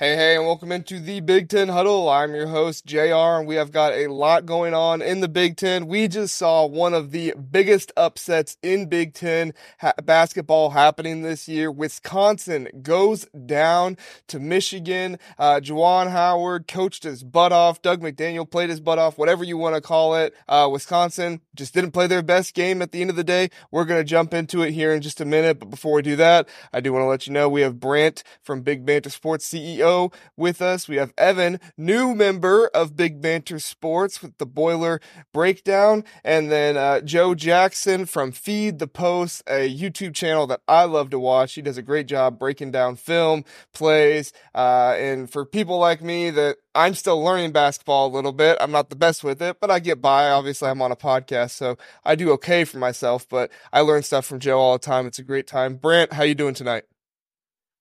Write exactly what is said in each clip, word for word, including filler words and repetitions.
Hey, hey, and welcome into the Big Ten Huddle. I'm your host, J R, and we have got a lot going on in the Big Ten. We just saw one of the biggest upsets in Big Ten ha- basketball happening this year. Wisconsin goes down to Michigan. Uh, Juwan Howard coached his butt off. Dug McDaniel played his butt off, whatever you want to call it. Uh, Wisconsin just didn't play their best game at the end of the day. We're going to jump into it here in just a minute, but before we do that, I do want to let you know we have Brant from Big Banter Sports, C E O, with us. We have Evan, new member of Big Banter Sports, with the Boiler Breakdown, and then uh, Joe Jackson from Feed the Post, a YouTube channel that I love to watch. He does a great job breaking down film, plays, uh, and for people like me that I'm still learning basketball a little bit. I'm not the best with it, but I get by. Obviously, I'm on a podcast, so I do okay for myself, but I learn stuff from Joe all the time. It's a great time. Brant, how you doing tonight?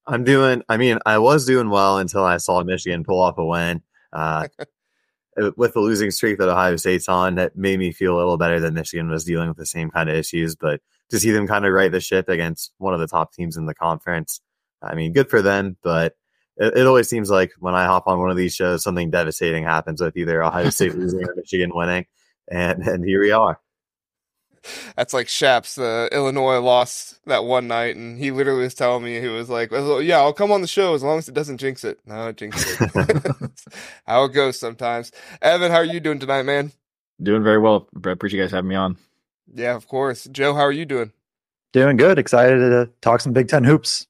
I'm doing, I mean, I was doing well until I saw Michigan pull off a win. Uh, with the losing streak that Ohio State's on, that made me feel a little better that Michigan was dealing with the same kind of issues. But to see them kind of right the ship against one of the top teams in the conference, I mean, good for them. But it, it always seems like when I hop on one of these shows, something devastating happens with either Ohio State losing or Michigan winning. And, and here we are. That's like Shaps. The uh, Illinois lost that one night, and he literally was telling me, he was like, yeah, I'll come on the show as long as it doesn't jinx it. No, it jinx it. How it goes sometimes. Evan, how are you doing tonight, man? Doing very well. I appreciate you guys having me on. Yeah, of course. Joe, how are you doing? Doing good. Excited to talk some Big Ten hoops.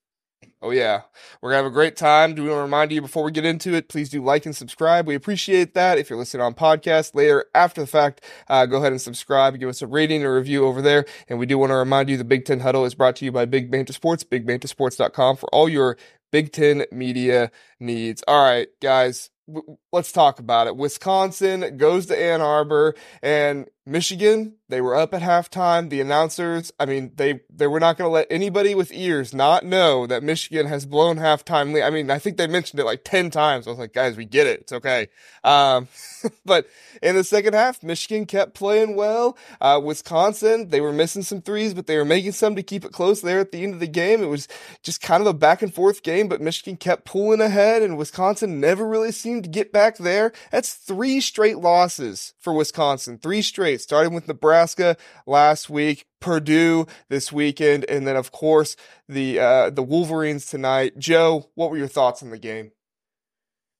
Oh, yeah. We're going to have a great time. Do we want to remind you before we get into it, please do like and subscribe. We appreciate that. If you're listening on podcast later after the fact, uh, go ahead and subscribe. Give us a rating or review over there. And we do want to remind you the Big Ten Huddle is brought to you by Big Banter Sports, big banter sports dot com for all your Big Ten media needs. All right, guys, w- let's talk about it. Wisconsin goes to Ann Arbor, and Michigan, they were up at halftime. The announcers, I mean, they, they were not going to let anybody with ears not know that Michigan has blown halftime lead. I mean, I think they mentioned it like ten times. I was like, guys, we get it. It's okay. Um, but in the second half, Michigan kept playing well. Uh, Wisconsin, they were missing some threes, but they were making some to keep it close there at the end of the game. It was just kind of a back and forth game, but Michigan kept pulling ahead, and Wisconsin never really seemed to get back there. That's three straight losses for Wisconsin. Three straight. Starting with Nebraska last week, Purdue this weekend, and then, of course, the uh, the Wolverines tonight. Joe, what were your thoughts on the game?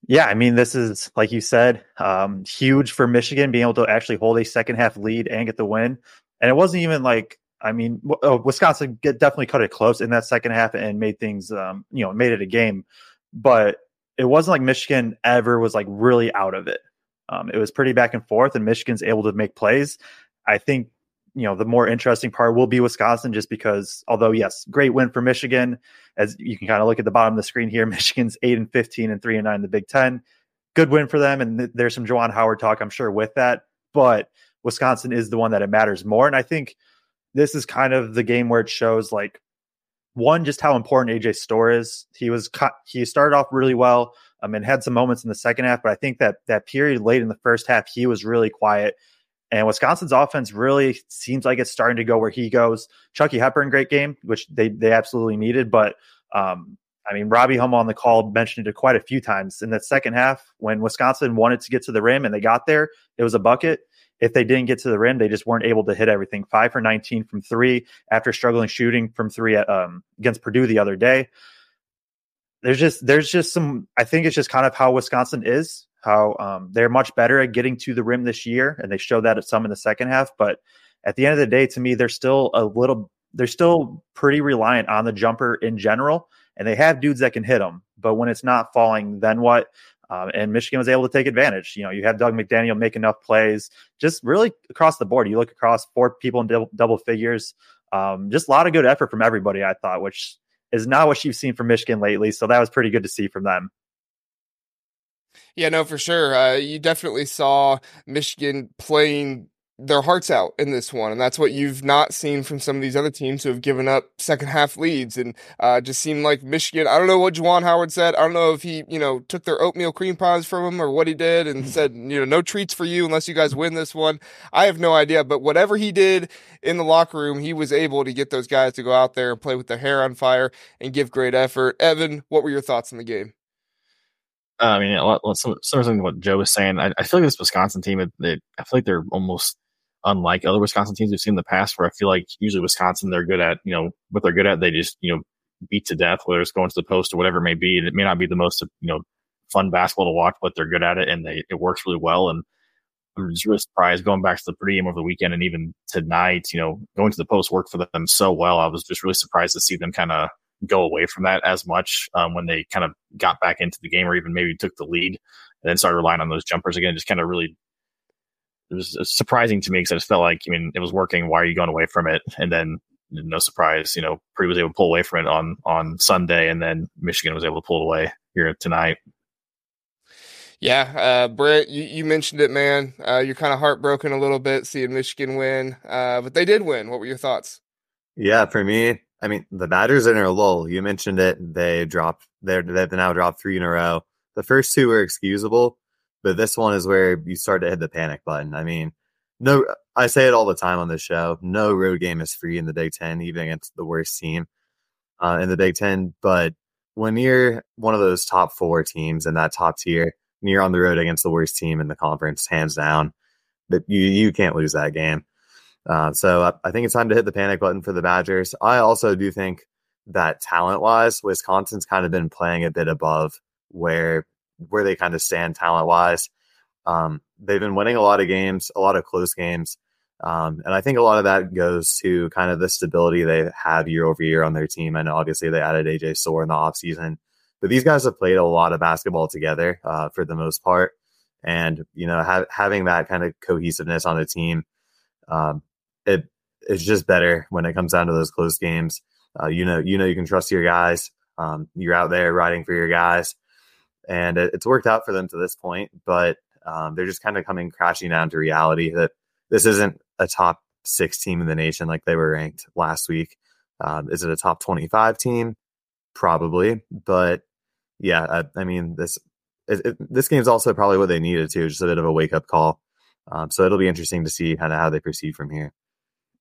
Yeah, I mean, this is, like you said, um, huge for Michigan, being able to actually hold a second-half lead and get the win. And it wasn't even like, I mean, oh, Wisconsin get, definitely cut it close in that second half and made things, um, you know, made it a game. But it wasn't like Michigan ever was, like, really out of it. Um, it was pretty back and forth, and Michigan's able to make plays. I think, you know, the more interesting part will be Wisconsin, just because, although, yes, great win for Michigan. As you can kind of look at the bottom of the screen here, Michigan's eight and fifteen and three and nine in the Big Ten. Good win for them, and th- there's some Juwan Howard talk, I'm sure, with that. But Wisconsin is the one that it matters more, and I think this is kind of the game where it shows, like, one, just how important A J. Storr is. He was cu- he started off really well. Um, and had some moments in the second half, but I think that that period late in the first half, he was really quiet. And Wisconsin's offense really seems like it's starting to go where he goes. Chucky Hepburn, great game, which they they absolutely needed. But, um, I mean, Robbie Hummel on the call mentioned it quite a few times. In that second half, when Wisconsin wanted to get to the rim and they got there, it was a bucket. If they didn't get to the rim, they just weren't able to hit everything. five for nineteen from three after struggling shooting from three at, um, against Purdue the other day. There's just there's just some I think it's just kind of how Wisconsin is, how um, they're much better at getting to the rim this year. And they showed that at some in the second half. But at the end of the day, to me, they're still a little they're still pretty reliant on the jumper in general. And they have dudes that can hit them. But when it's not falling, then what? Um, and Michigan was able to take advantage. You know, you have Dug McDaniel make enough plays just really across the board. You look across four people in double, double figures. Um, just a lot of good effort from everybody, I thought, which is not what you've seen from Michigan lately. So that was pretty good to see from them. Yeah, no, for sure. Uh, you definitely saw Michigan playing their hearts out in this one. And that's what you've not seen from some of these other teams who have given up second half leads. And, uh, just seemed like Michigan, I don't know what Juwan Howard said. I don't know if he, you know, took their oatmeal cream pies from them or what he did and said, you know, no treats for you unless you guys win this one. I have no idea, but whatever he did in the locker room, he was able to get those guys to go out there and play with their hair on fire and give great effort. Evan, what were your thoughts on the game? I mean, a lot, some, something what Joe was saying. I, I feel like this Wisconsin team, they, I feel like they're almost unlike other Wisconsin teams we've seen in the past, where I feel like usually Wisconsin, they're good at, you know, what they're good at, they just, you know, beat to death, whether it's going to the post or whatever it may be. And it may not be the most, you know, fun basketball to watch, but they're good at it and they it works really well. And I'm just really surprised going back to the pregame over the weekend and even tonight, you know, going to the post worked for them so well. I was just really surprised to see them kind of go away from that as much um, when they kind of got back into the game or even maybe took the lead and then started relying on those jumpers again. Just kind of really, it was surprising to me because I just felt like, I mean, it was working. Why are you going away from it? And then no surprise, you know, Purdue was able to pull away from it on, on Sunday, and then Michigan was able to pull it away here tonight. Yeah, uh, Brent, you, you mentioned it, man. Uh, you're kind of heartbroken a little bit seeing Michigan win, uh, but they did win. What were your thoughts? Yeah, for me, I mean, the Badgers are in a lull. You mentioned it. They dropped. They're, they've now dropped three in a row. The first two were excusable, but this one is where you start to hit the panic button. I mean, no, I say it all the time on this show. No road game is free in the Big Ten, even against the worst team uh, in the Big Ten. But when you're one of those top four teams in that top tier, and you're on the road against the worst team in the conference, hands down, but you, you can't lose that game. Uh, so I, I think it's time to hit the panic button for the Badgers. I also do think that talent-wise, Wisconsin's kind of been playing a bit above where where they kind of stand talent-wise. Um, they've been winning a lot of games, a lot of close games. Um, and I think a lot of that goes to kind of the stability they have year over year on their team. And obviously they added A J. Storr in the offseason. But these guys have played a lot of basketball together uh, for the most part. And, you know, ha- having that kind of cohesiveness on a team, um, it it's just better when it comes down to those close games. Uh, you know, you know, you can trust your guys. Um, you're out there riding for your guys. And it, it's worked out for them to this point. But um, they're just kind of coming crashing down to reality that this isn't a top six team in the nation like they were ranked last week. Um, is it a top twenty-five team? Probably. But yeah, I, I mean, this it, it, this game's also probably what they needed to, just a bit of a wake-up call. Um, so it'll be interesting to see kind of how they proceed from here.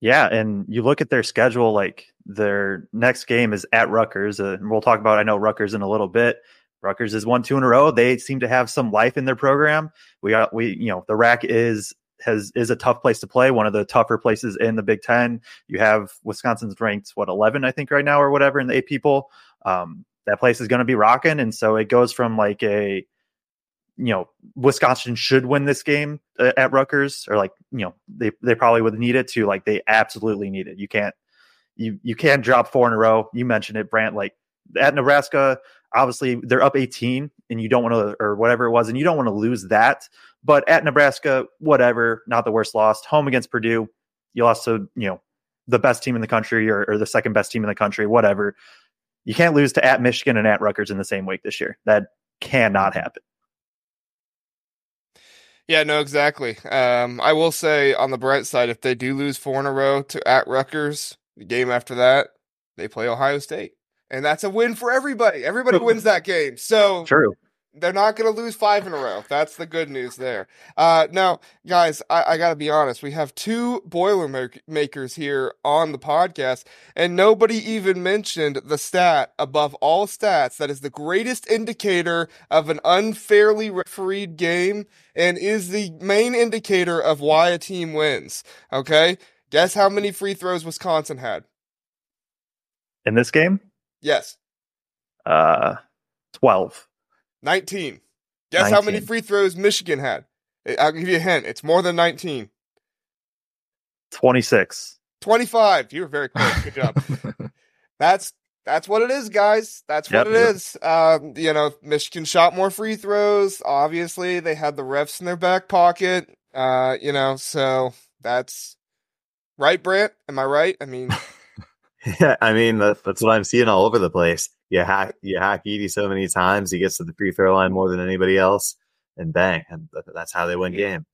Yeah, and you look at their schedule, like their next game is at Rutgers. Uh, and we'll talk about, I know, Rutgers in a little bit. Rutgers has won two in a row. They seem to have some life in their program. We got, we, you know, the R A C is has is a tough place to play, one of the tougher places in the Big Ten. You have Wisconsin's ranked, what, eleven, I think, right now or whatever in the A P poll. Um, that place is going to be rocking. And so it goes from like a, you know, Wisconsin should win this game uh, at Rutgers, or like, you know, they, they probably would need it, to like, they absolutely need it. You can't, you, you can't drop four in a row. You mentioned it, Brant, like at Nebraska, obviously they're up eighteen and you don't want to, or whatever it was, and you don't want to lose that, but at Nebraska, whatever, not the worst loss. Home against Purdue, you lost to, you know, the best team in the country, or, or the second best team in the country, whatever. You can't lose to at Michigan and at Rutgers in the same week this year. That cannot happen. Yeah, no, exactly. Um, I will say on the bright side, if they do lose four in a row to at Rutgers, the game after that, they play Ohio State. And that's a win for everybody. Everybody wins that game. So true. They're not going to lose five in a row. That's the good news there. Uh, now, guys, I, I got to be honest. We have two Boilermakers here on the podcast, and nobody even mentioned the stat above all stats that is the greatest indicator of an unfairly refereed game and is the main indicator of why a team wins. Okay? Guess how many free throws Wisconsin had? In this game? Yes. Uh, twelve. nineteen. Guess nineteen. How many free throws Michigan had? I'll give you a hint. It's more than nineteen. twenty-six. twenty-five. You were very close. Good job. That's that's what it is, guys. That's what yep, it yep. is. Um, you know, Michigan shot more free throws. Obviously, they had the refs in their back pocket. Uh, you know, so that's right, Brant. Am I right? I mean, yeah, I mean that, that's what I'm seeing all over the place. You hack, you hack Edie so many times. He gets to the free throw line more than anybody else, and bang, that's how they win game.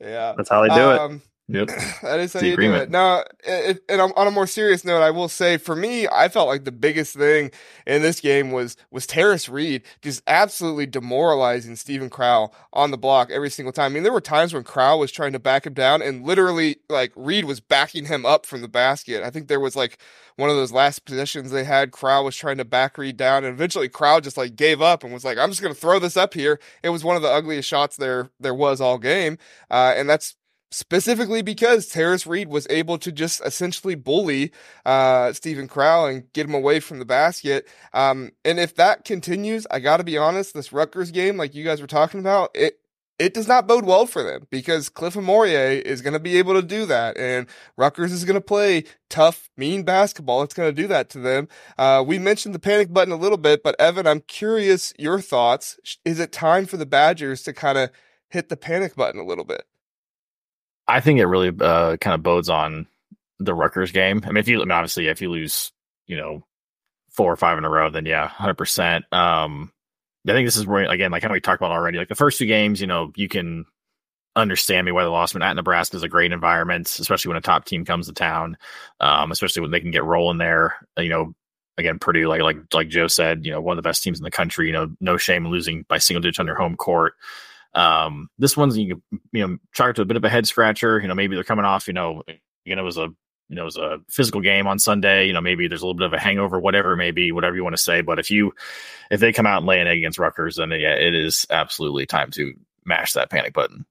Yeah, that's how they do um, it. Yep. That is how you do it. Now, it, and on a more serious note, I will say for me, I felt like the biggest thing in this game was was Terrance Reed just absolutely demoralizing Stephen Crowell on the block every single time. I mean, there were times when Crowell was trying to back him down and literally like Reed was backing him up from the basket. I think there was like one of those last possessions they had, Crowell was trying to back Reed down and eventually Crowell just like gave up and was like, I'm just going to throw this up here. It was one of the ugliest shots there there was all game. Uh, and that's specifically because Terrance Reed was able to just essentially bully uh, Stephen Crowell and get him away from the basket. Um, and if that continues, I got to be honest, this Rutgers game, like you guys were talking about, it it does not bode well for them because Cliff Amorie is going to be able to do that. And Rutgers is going to play tough, mean basketball. It's going to do that to them. Uh, we mentioned the panic button a little bit, but Evan, I'm curious your thoughts. Is it time for the Badgers to kind of hit the panic button a little bit? I think it really uh, kind of bodes on the Rutgers game. I mean, if you I mean, obviously if you lose, you know, four or five in a row, then yeah, one hundred percent. Um, I think this is where again, like how we talked about already, like the first two games, you know, you can understand me why they lost. I mean, at Nebraska is a great environment, especially when a top team comes to town, um, especially when they can get rolling there. You know, again, Purdue, like like like Joe said, you know, one of the best teams in the country. You know, no shame in losing by single digit on their home court. Um, this one's, you know, chalk to a bit of a head scratcher, you know, maybe they're coming off, you know, again, it was a, you know, it was a physical game on Sunday, you know, maybe there's a little bit of a hangover, whatever, maybe whatever you want to say. But if you, if they come out and lay an egg against Rutgers, then yeah, it is absolutely time to mash that panic button.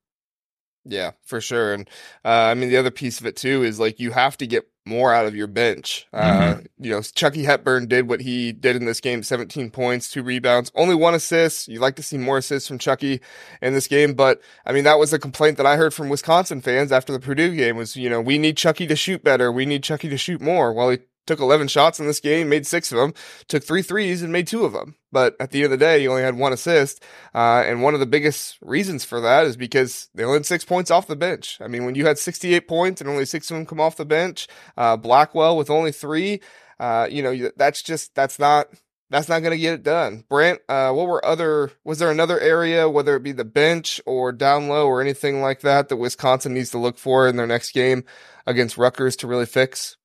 Yeah, for sure. And, uh, I mean, the other piece of it too, is like, you have to get more out of your bench. Mm-hmm. Uh, you know, Chucky Hepburn did what he did in this game, seventeen points, two rebounds, only one assist. You'd like to see more assists from Chucky in this game. But I mean, that was a complaint that I heard from Wisconsin fans after the Purdue game was, you know, we need Chucky to shoot better. We need Chucky to shoot more. Well, he took eleven shots in this game, made six of them, took three threes and made two of them. But at the end of the day, you only had one assist. Uh, and one of the biggest reasons for that is because they only had six points off the bench. I mean, when you had sixty-eight points and only six of them come off the bench, uh, Blackwell with only three, uh, you know, that's just, that's not, that's not going to get it done. Brant, uh, what were other, was there another area, whether it be the bench or down low or anything like that, that Wisconsin needs to look for in their next game against Rutgers to really fix?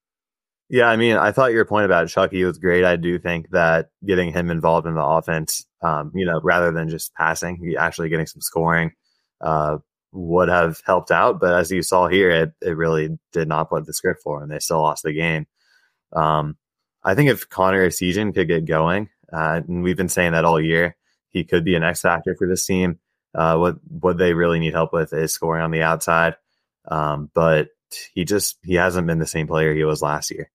Yeah, I mean, I thought your point about Chucky was great. I do think that getting him involved in the offense, um, you know, rather than just passing, actually getting some scoring uh, would have helped out. But as you saw here, it, it really did not play the script for him. They still lost the game. Um, I think if Connor Ossijan could get going, uh, and we've been saying that all year, he could be an X factor for this team. Uh, what, what they really need help with is scoring on the outside. Um, but he just he hasn't been the same player he was last year.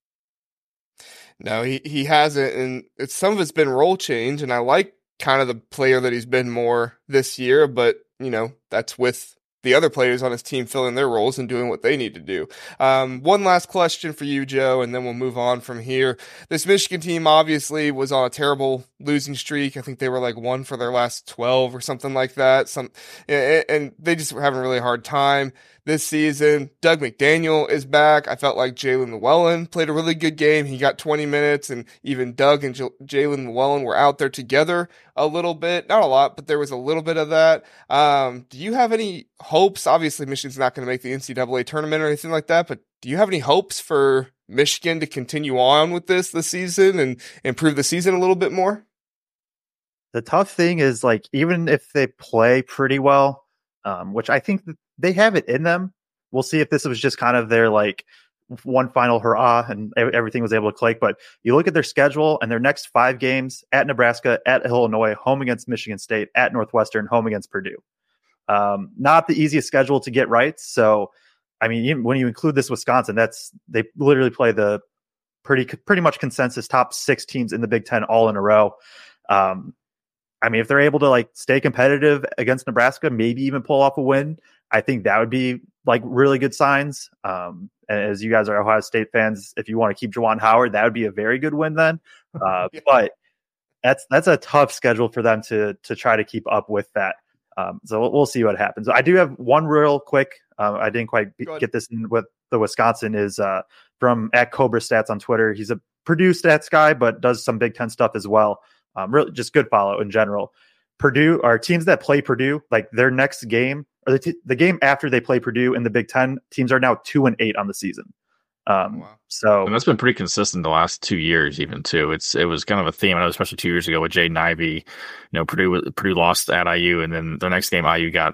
No, he, he hasn't, and it's, some of it's been role change, and I like kind of the player that he's been more this year, but, you know, that's with the other players on his team filling their roles and doing what they need to do. Um, one last question for you, Joe, and then we'll move on from here. This Michigan team obviously was on a terrible losing streak. I think they were like one for their last twelve or something like that. Some, and, and they just were having a really hard time this season. Dug McDaniel is back. I felt like Jalen Llewellyn played a really good game. He got twenty minutes, and even Dug and J- Jalen Llewellyn were out there together a little bit. Not a lot, but there was a little bit of that. Um, do you have any hopes? Obviously, Michigan's not going to make the N C double A tournament or anything like that, but do you have any hopes for Michigan to continue on with this this season and improve the season a little bit more? The tough thing is, like, even if they play pretty well, um, which I think that they have it in them. We'll see if this was just kind of their like one final hurrah and everything was able to click. But you look at their schedule and their next five games: at Nebraska, at Illinois, home against Michigan State, at Northwestern, home against Purdue. Um, not the easiest schedule to get right. So, I mean, even when you include this Wisconsin, that's they literally play the pretty pretty much consensus top six teams in the Big Ten all in a row. Um, I mean, if they're able to like stay competitive against Nebraska, maybe even pull off a win, I think that would be like really good signs. Um, and as you guys are Ohio State fans, if you want to keep Juwan Howard, that would be a very good win then. Uh, yeah. But that's that's a tough schedule for them to to try to keep up with that. Um, so we'll, we'll see what happens. I do have one real quick. Um, I didn't quite be, get this in with the Wisconsin is uh, from at Cobra Stats on Twitter. He's a Purdue stats guy, but does some Big Ten stuff as well. Um, really, just good follow in general. Purdue, or teams that play Purdue, like their next game or the, t- the game after they play Purdue in the Big Ten, teams are now two and eight on the season. Um, wow. So and that's been pretty consistent the last two years, even too. It's it was kind of a theme. I know, especially two years ago with Jaden Ivey. You know, Purdue Purdue lost at I U, and then the next game I U got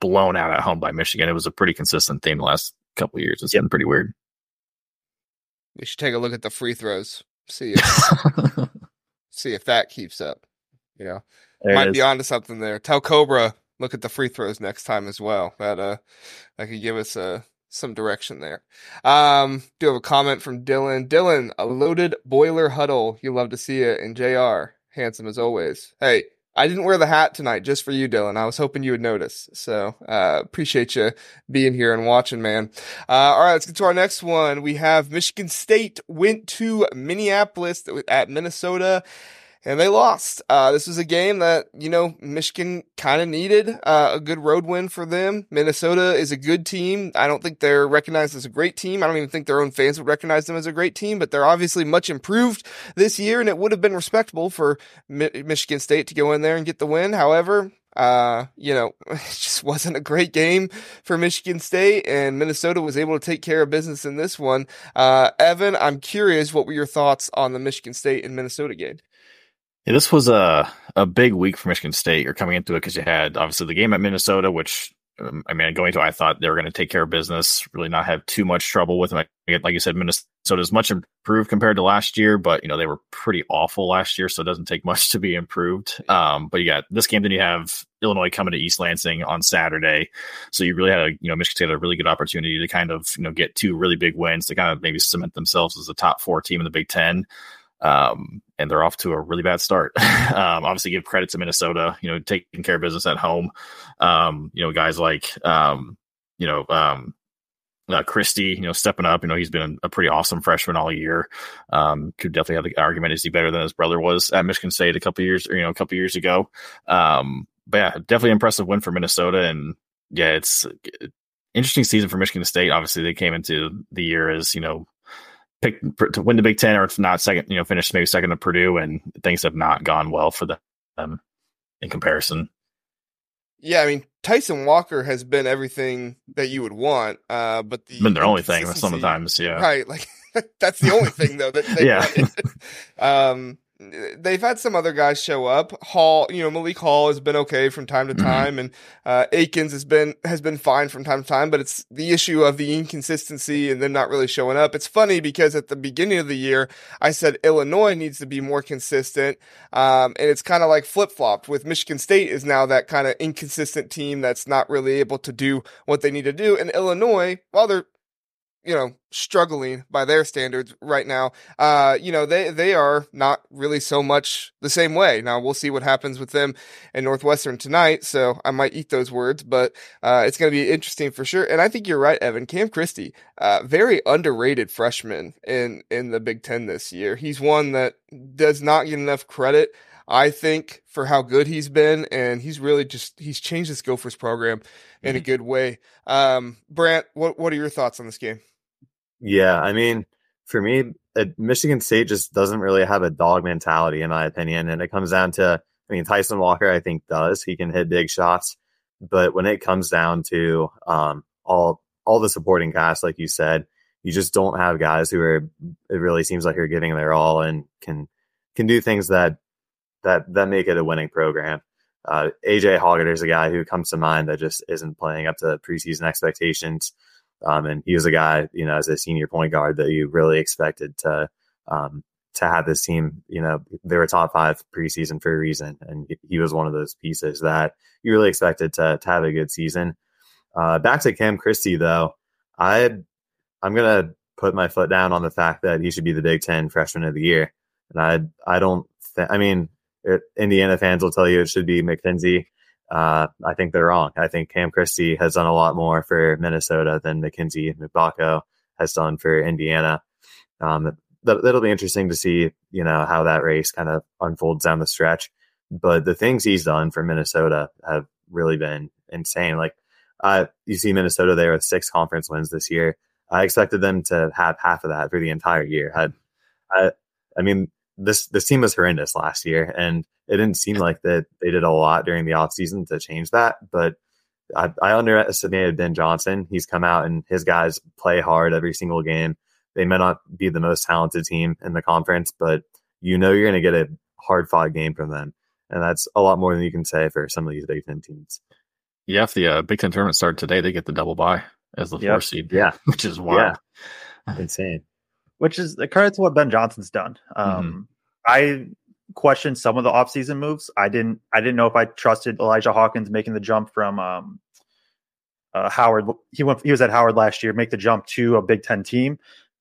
blown out at home by Michigan. It was a pretty consistent theme the last couple of years. It's yep. been pretty weird. We should take a look at the free throws. See if see if that keeps up. You know, there might be onto something there. Tell Cobra look at the free throws next time as well. That uh, that could give us a. Some direction there. Um, do have a comment from Dylan. Dylan, a loaded boiler huddle. You love to see it. And J R, handsome as always. Hey, I didn't wear the hat tonight just for you, Dylan. I was hoping you would notice. So uh, appreciate you being here and watching, man. Uh, all right, let's get to our next one. We have Michigan State went to Minneapolis at Minnesota. And they lost. Uh, this was a game that, you know, Michigan kind of needed uh, a good road win for them. Minnesota is a good team. I don't think they're recognized as a great team. I don't even think their own fans would recognize them as a great team, but they're obviously much improved this year, and it would have been respectable for Mi- Michigan State to go in there and get the win. However, uh, you know, it just wasn't a great game for Michigan State, and Minnesota was able to take care of business in this one. Uh, Evan, I'm curious, what were your thoughts on the Michigan State and Minnesota game? Yeah, this was a, a big week for Michigan State. You're coming into it because you had, obviously, the game at Minnesota, which, um, I mean, going to, I thought they were going to take care of business, really not have too much trouble with them. Like you said, Minnesota's much improved compared to last year, but, you know, they were pretty awful last year, so it doesn't take much to be improved. Um, but you got this game, then you have Illinois coming to East Lansing on Saturday. So you really had a, you know, Michigan State had a really good opportunity to kind of, you know, get two really big wins to kind of maybe cement themselves as the top four team in the Big Ten. Um, and they're off to a really bad start. um, obviously give credit to Minnesota, you know, taking care of business at home. Um, you know, guys like, um, you know, um, uh, Christie, you know, stepping up, you know, he's been a pretty awesome freshman all year. Um, could definitely have the argument, is he better than his brother was at Michigan State a couple of years, or, you know, a couple of years ago. Um, but yeah, definitely impressive win for Minnesota. And yeah, it's interesting season for Michigan State. Obviously they came into the year as, you know, pick to win the Big Ten, or if not second, you know, finish maybe second to Purdue, and things have not gone well for them in comparison. Yeah, I mean, Tyson Walker has been everything that you would want, uh, but the been their only thing sometimes, yeah, right. Like that's the only thing though that they yeah. Um, they've had some other guys show up. Hall, you know, Malik Hall has been okay from time to time, mm-hmm. and uh, Akins has been has been fine from time to time. But it's the issue of the inconsistency and them not really showing up. It's funny because at the beginning of the year, I said Illinois needs to be more consistent, um, and it's kind of like flip flopped. With Michigan State is now that kind of inconsistent team that's not really able to do what they need to do, and Illinois, while they're you know, struggling by their standards right now, uh, you know, they, they are not really so much the same way. Now we'll see what happens with them and Northwestern tonight. So I might eat those words, but, uh, it's going to be interesting for sure. And I think you're right, Evan. Cam Christie, uh, very underrated freshman in, in the Big Ten this year. He's one that does not get enough credit, I think, for how good he's been, and he's really just he's changed this Gophers program mm-hmm. in a good way. Um, Brant, what what are your thoughts on this game? Yeah, I mean, for me, uh, Michigan State just doesn't really have a dog mentality, in my opinion, and it comes down to, I mean, Tyson Walker, I think, does. He can hit big shots, but when it comes down to um, all all the supporting cast, like you said, you just don't have guys who are, it really seems like you're giving their all and can can do things that that that make it a winning program. Uh, A J. Hoggater is a guy who comes to mind that just isn't playing up to preseason expectations. Um, and he was a guy, you know, as a senior point guard that you really expected to um, to have this team. You know, they were top five preseason for a reason. And he was one of those pieces that you really expected to, to have a good season. Uh, back to Cam Christie, though, I, I'm going to put my foot down on the fact that he should be the Big Ten freshman of the year. And I, I don't th- I mean, It, Indiana fans will tell you it should be McKenzie. Uh, I think they're wrong. I think Cam Christie has done a lot more for Minnesota than McKenzie Mbako has done for Indiana. Um, that, that'll be interesting to see, you know, how that race kind of unfolds down the stretch. But the things he's done for Minnesota have really been insane. Like, uh, you see Minnesota there with six conference wins this year. I expected them to have half of that for the entire year. I, I, I mean, This this team was horrendous last year, and it didn't seem like that they did a lot during the offseason to change that. But I, I underestimated Ben Johnson. He's come out and his guys play hard every single game. They may not be the most talented team in the conference, but you know you're going to get a hard-fought game from them. And that's a lot more than you can say for some of these Big Ten teams. Yeah, if the uh, Big Ten tournament started today, they get the double bye as the yep. four seed. Yeah, which is wild. Yeah. Insane. Which is the credit to what Ben Johnson's done. Um, mm-hmm. I questioned some of the offseason moves. I didn't. I didn't know if I trusted Elijah Hawkins making the jump from um, uh, Howard. He went. He was at Howard last year. Make the jump to a Big Ten team.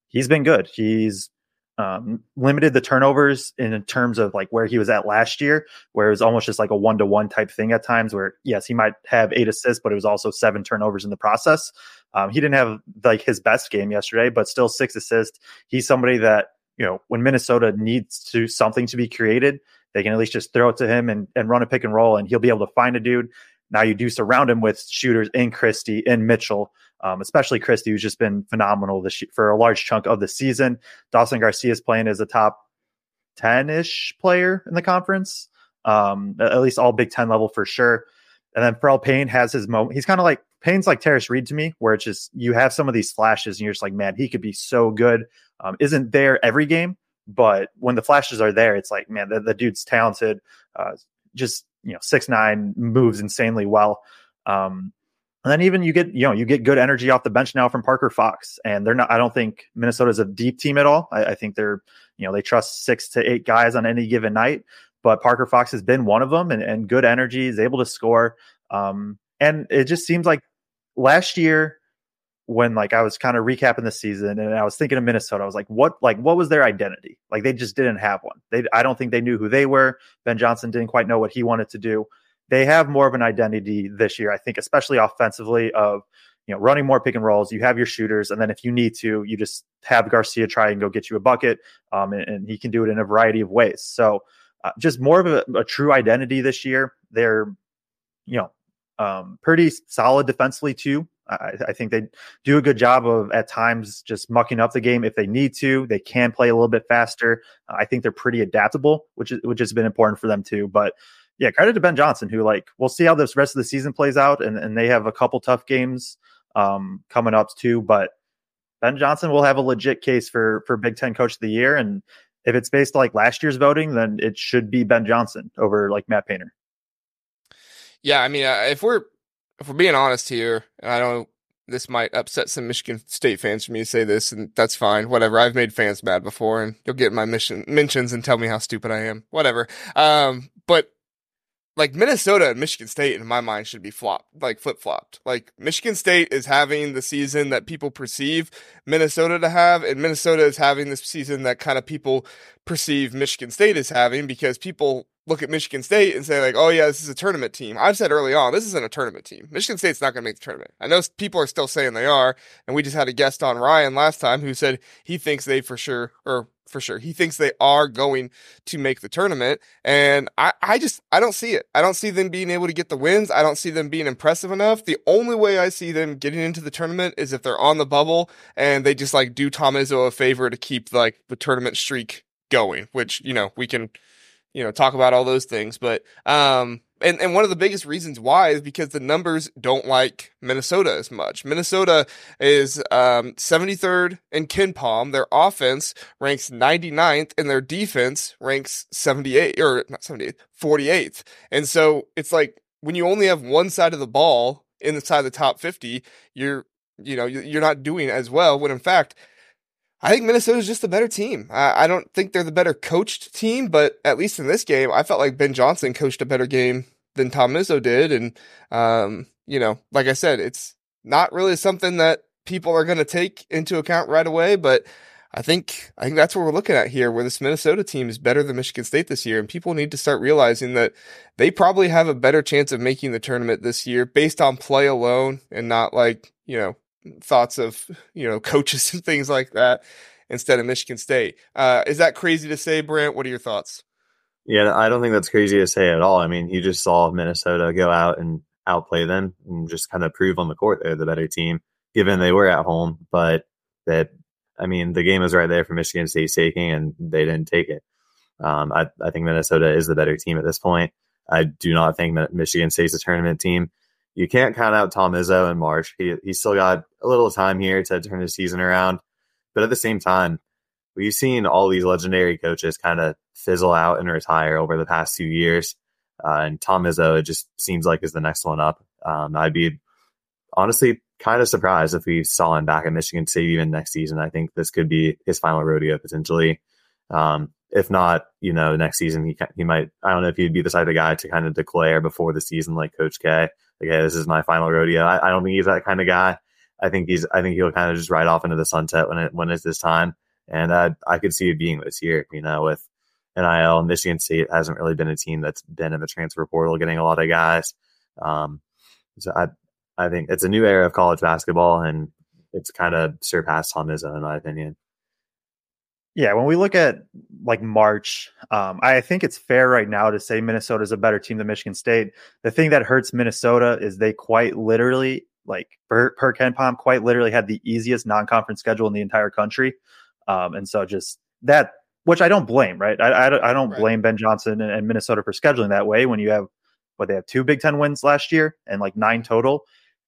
He's been good. He's um, limited the turnovers in terms of like where he was at last year, where it was almost just like a one-to-one type thing at times where, yes, he might have eight assists, but it was also seven turnovers in the process. Um, he didn't have like his best game yesterday, but still six assists. He's somebody that, you know, when Minnesota needs to something to be created, they can at least just throw it to him and, and run a pick and roll, and he'll be able to find a dude. Now you do surround him with shooters in Christie and Mitchell, um, especially Christie, who's just been phenomenal this for a large chunk of the season. Dawson Garcia is playing as a top ten-ish player in the conference, um, at least all Big Ten level for sure. And then Ferrell Payne has his moment. He's kind of like Payne's like Terrance Reed to me, where it's just you have some of these flashes and you're just like, man, he could be so good. Um, isn't there every game, but when the flashes are there, it's like, man, the, the dude's talented. Uh, just you know, six nine, moves insanely well. Um, and then even you get, you know, you get good energy off the bench now from Parker Fox, and they're not, I don't think Minnesota's a deep team at all. I, I think they're, you know, they trust six to eight guys on any given night, but Parker Fox has been one of them, and, and good energy, is able to score. Um, and it just seems like last year when like I was kind of recapping the season and I was thinking of Minnesota, I was like, what, like, what was their identity? Like they just didn't have one. They, I don't think they knew who they were. Ben Johnson didn't quite know what he wanted to do. They have more of an identity this year, I think, especially offensively of, you know, running more pick and rolls. You have your shooters, and then if you need to, you just have Garcia try and go get you a bucket, um, and, and he can do it in a variety of ways. So uh, just more of a, a true identity this year. They're, you know, um, pretty solid defensively too. I, I think they do a good job of at times just mucking up the game if they need to. They can play a little bit faster. Uh, I think they're pretty adaptable, which is, which has been important for them too, but yeah, credit to Ben Johnson, who like we'll see how this rest of the season plays out, and, and they have a couple tough games um, coming up too. But Ben Johnson will have a legit case for for Big Ten Coach of the Year, and if it's based like last year's voting, then it should be Ben Johnson over like Matt Painter. Yeah, I mean, uh, if we're if we're being honest here, and I don't, this might upset some Michigan State fans for me to say this, and that's fine. Whatever, I've made fans mad before, and you'll get my mission mentions and tell me how stupid I am. Whatever, um, but. Like Minnesota and Michigan State, in my mind, should be flopped, like flip flopped. Like Michigan State is having the season that people perceive Minnesota to have, and Minnesota is having the season that kind of people perceive Michigan State is having, because people look at Michigan State and say like, oh yeah, this is a tournament team. I've said early on, this isn't a tournament team. Michigan State's not going to make the tournament. I know people are still saying they are, and we just had a guest on, Ryan, last time, who said he thinks they for sure, or for sure, he thinks they are going to make the tournament. And I, I just, I don't see it. I don't see them being able to get the wins. I don't see them being impressive enough. The only way I see them getting into the tournament is if they're on the bubble and they just like do Tom Izzo a favor to keep like the tournament streak going, which, you know, we can, you know, talk about all those things, but, um, and, and one of the biggest reasons why is because the numbers don't like Minnesota as much. Minnesota is, um, seventy-third in KenPom. Their offense ranks ninety-ninth and their defense ranks seventy-eight or not seventy-eight, forty-eighth. And so it's like when you only have one side of the ball inside the top fifty, you're, you know, you're not doing as well when in fact, I think Minnesota's just the better team. I, I don't think they're the better coached team, but at least in this game, I felt like Ben Johnson coached a better game than Tom Izzo did. And, um, you know, like I said, it's not really something that people are going to take into account right away, but I think, I think that's what we're looking at here, where this Minnesota team is better than Michigan State this year. And people need to start realizing that they probably have a better chance of making the tournament this year based on play alone and not like, you know, thoughts of, you know, coaches and things like that instead of Michigan State. Uh, is that crazy to say, Brant? What are your thoughts? Yeah, I don't think that's crazy to say at all. I mean, you just saw Minnesota go out and outplay them and just kind of prove on the court they're the better team, given they were at home. But that, I mean, the game was right there for Michigan State's taking, and they didn't take it. Um, I, I think Minnesota is the better team at this point. I do not think that Michigan State's a tournament team. you can't count out Tom Izzo in March. He he's still got a little time here to turn his season around. But at the same time, we've seen all these legendary coaches kind of fizzle out and retire over the past few years. Uh, and Tom Izzo, it just seems like, is the next one up. Um, I'd be honestly kind of surprised if we saw him back at Michigan State even next season. I think this could be his final rodeo potentially. Um, if not, you know, next season he he might. I don't know if he'd be the type of guy to kind of declare before the season like Coach K, like, "Hey, this is my final rodeo." I, I don't think he's that kind of guy. I think he's. I think he'll kind of just ride off into the sunset when it when it's this time. And I I could see it being this year. You know, with N I L, Michigan State hasn't really been a team that's been in the transfer portal getting a lot of guys. Um, so I I think it's a new era of college basketball, and it's kind of surpassed Tom Izzo in my opinion. Yeah, when we look at like March, um, I think it's fair right now to say Minnesota is a better team than Michigan State. The thing that hurts Minnesota is they quite literally, like per, per Ken Pom, quite literally had the easiest non-conference schedule in the entire country. Um, and so just that, which I don't blame, right? I, I, I don't right. blame Ben Johnson and, and Minnesota for scheduling that way when you have, what, they have two Big Ten wins last year and like nine total.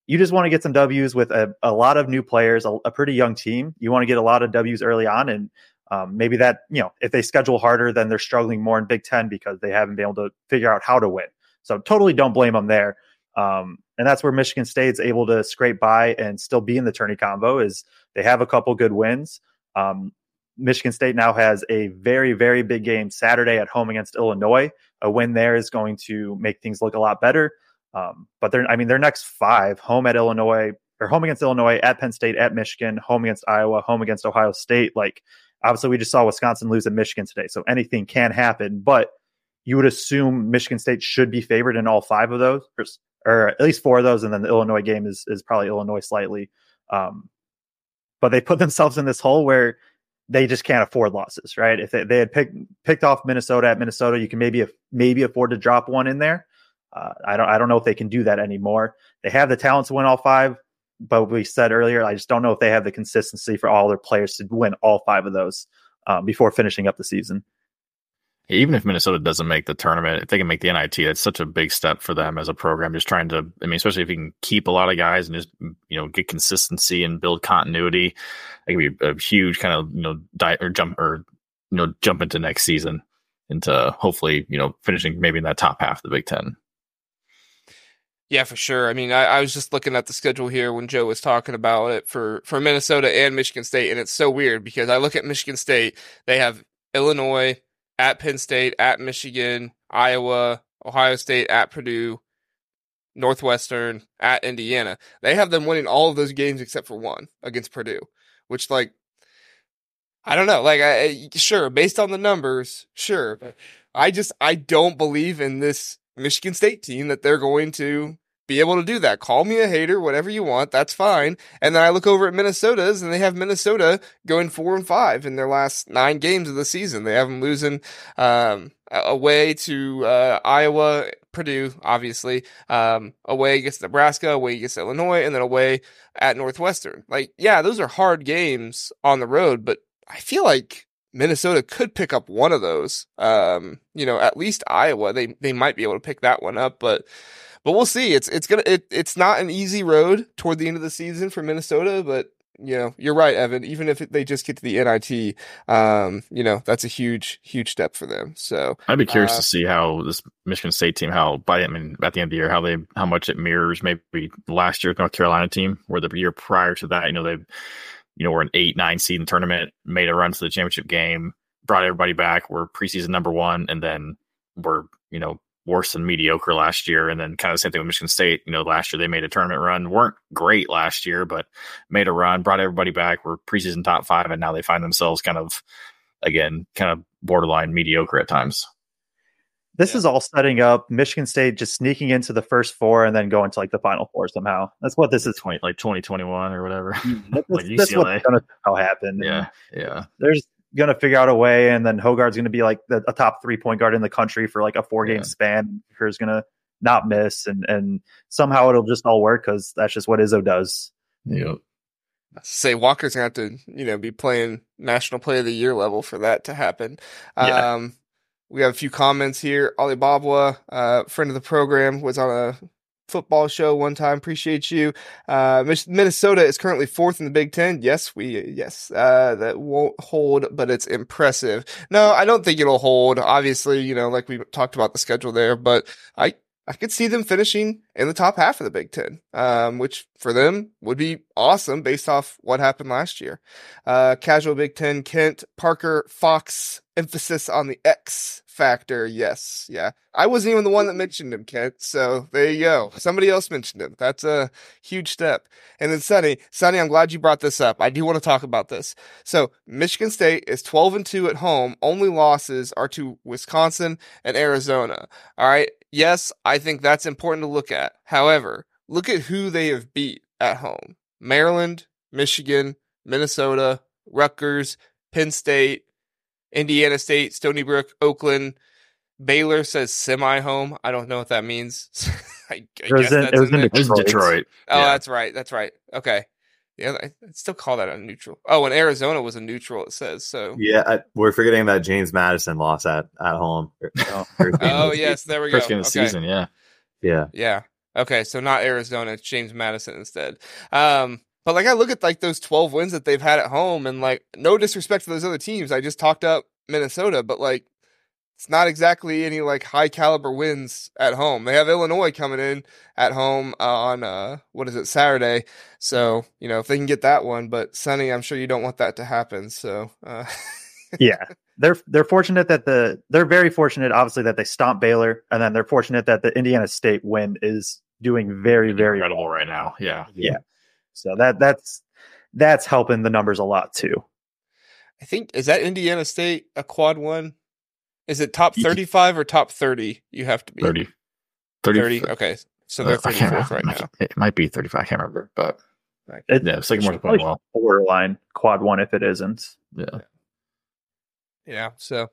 You just want to get some W's with a, a lot of new players, a, a pretty young team. You want to get a lot of W's early on, and Um, maybe that, you know, if they schedule harder, then they're struggling more in Big Ten because they haven't been able to figure out how to win. So totally don't blame them there. Um, and that's where Michigan State's able to scrape by and still be in the tourney combo, is they have a couple good wins. Um, Michigan State now has a very, very big game Saturday at home against Illinois. A win there is going to make things look a lot better. Um, but they're, I mean, their next five, home at Illinois or home against Illinois, at Penn State, at Michigan, home against Iowa, home against Ohio State, like, obviously, we just saw Wisconsin lose at Michigan today, so anything can happen. But you would assume Michigan State should be favored in all five of those, or, or at least four of those, and then the Illinois game is is probably Illinois slightly. Um, but they put themselves in this hole where they just can't afford losses, right? If they, they had picked picked off Minnesota at Minnesota, you can maybe maybe afford to drop one in there. Uh, I don't I don't know if they can do that anymore. They have the talent to win all five. But we said earlier, I just don't know if they have the consistency for all their players to win all five of those um, before finishing up the season. Even if Minnesota doesn't make the tournament, if they can make the N I T, that's such a big step for them as a program. Just trying to, I mean, especially if you can keep a lot of guys and just, you know, get consistency and build continuity, it could be a huge kind of, you know, di- or jump or, you know, jump into next season, into hopefully, you know, finishing maybe in that top half of the Big Ten. Yeah, for sure. I mean, I, I was just looking at the schedule here when Joe was talking about it for, for Minnesota and Michigan State, and it's so weird because I look at Michigan State, they have Illinois, at Penn State, at Michigan, Iowa, Ohio State, at Purdue, Northwestern, at Indiana. They have them winning all of those games except for one against Purdue, which, like, I don't know. Like, I, sure, based on the numbers, sure. I just, I don't believe in this Michigan State team that they're going to be able to do that. Call me a hater, whatever you want, that's fine. And then I look over at Minnesota's, and they have Minnesota going four and five in their last nine games of the season. They have them losing um, away to uh, Iowa, Purdue, obviously, um, away against Nebraska, away against Illinois, and then away at Northwestern. Like, yeah, those are hard games on the road, but I feel like Minnesota could pick up one of those. Um, you know, at least Iowa, they they might be able to pick that one up, but but we'll see. It's it's gonna it, it's not an easy road toward the end of the season for Minnesota, but you know, you're right, Evan. Even if they just get to the N I T, um, you know, that's a huge huge step for them. So I'd be curious uh, to see how this Michigan State team, how by I mean at the end of the year, how they how much it mirrors maybe last year's North Carolina team, where the year prior to that, you know, they've You know, we're an eight, nine seed in the tournament, made a run to the championship game, brought everybody back. We're preseason number one, and then we're, you know, worse than mediocre last year. And then kind of the same thing with Michigan State. You know, last year they made a tournament run, weren't great last year, but made a run, brought everybody back. We're preseason top five, and now they find themselves kind of, again, kind of borderline mediocre at times. This yeah. is all setting up Michigan State just sneaking into the first four and then going to like the final four somehow. That's what this like is, twenty, like twenty twenty-one or whatever. That's, like that's what's going to happen. Yeah, and yeah. They're just going to figure out a way, and then Hogard's going to be like the, a top three point guard in the country for like a four game yeah. span. He's going to not miss, and and somehow it'll just all work because that's just what Izzo does. Yep. Say Walker's going to have to you know be playing National Player of the Year level for that to happen. Yeah. Um, We have a few comments here. Ollie Babwa, uh, friend of the program, was on a football show one time. Appreciate you. Uh, Minnesota is currently fourth in the Big Ten. Yes, we, yes, uh, that won't hold, but it's impressive. No, I don't think it'll hold. Obviously, you know, like we talked about the schedule there, but I, I could see them finishing in the top half of the Big Ten, um, which for them would be awesome based off what happened last year. Uh, casual Big Ten, Kent, Parker, Fox, emphasis on the X factor. Yes. Yeah. I wasn't even the one that mentioned him, Kent. So there you go. Somebody else mentioned him. That's a huge step. And then Sonny, Sonny, I'm glad you brought this up. I do want to talk about this. So Michigan State is twelve and two at home. Only losses are to Wisconsin and Arizona. All right. Yes, I think that's important to look at. However, look at who they have beat at home. Maryland, Michigan, Minnesota, Rutgers, Penn State, Indiana State, Stony Brook, Oakland. Baylor says semi-home. I don't know what that means. I, I guess that's in Detroit. Detroit. Oh, yeah. That's right. That's right. Okay. Yeah, I still call that a neutral. Oh, and Arizona was a neutral, it says. So yeah, I, we're forgetting that James Madison lost at, at home. Oh, oh yes, there we go. First game of the okay. season, yeah. Yeah. Yeah. Okay, so not Arizona, it's James Madison instead. Um, but like I look at like those twelve wins that they've had at home, and like no disrespect to those other teams. I just talked up Minnesota, but like it's not exactly any like high caliber wins at home. They have Illinois coming in at home uh, on, uh, what is it, Saturday. So, you know, if they can get that one, but Sonny, I'm sure you don't want that to happen. So, uh, yeah, they're, they're fortunate that the, they're very fortunate, obviously, that they stomped Baylor. And then they're fortunate that the Indiana State win is doing very, very incredible well right now. Yeah. Yeah. So that, that's, that's helping the numbers a lot too. I think, is that Indiana State a quad one? Is it top thirty-five or top thirty? You have to be thirty. thirty. thirty. Okay. So they're thirty-fourth right now. It might be thirty-five. I can't remember. But it, yeah, Sycamore's playing well. Borderline quad one if it isn't. Yeah. Yeah. So,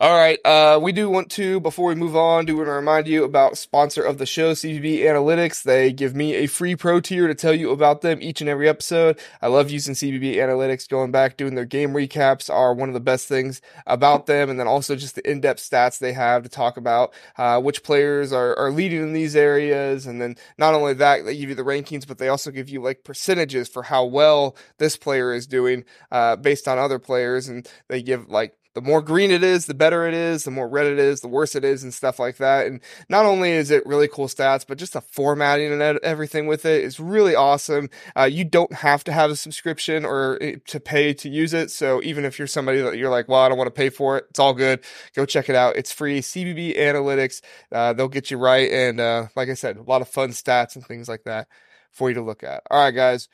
all right. Uh, we do want to, before we move on, do want to remind you about sponsor of the show, C V B Analytics. They give me a free pro tier to tell you about them each and every episode. I love using C V B Analytics. Going back, doing their game recaps are one of the best things about them. And then also just the in-depth stats they have to talk about, uh, which players are, are leading in these areas. And then not only that, they give you the rankings, but they also give you like percentages for how well this player is doing, uh, based on other players. And they give like, the more green it is, the better it is, the more red it is, the worse it is, and stuff like that. And not only is it really cool stats, but just the formatting and ed- everything with it is really awesome. Uh, you don't have to have a subscription or to pay to use it. So even if you're somebody that you're like, well, I don't want to pay for it, it's all good. Go check it out. It's free. C B B Analytics. Uh, they'll get you right. And uh, like I said, a lot of fun stats and things like that for you to look at. All right, guys.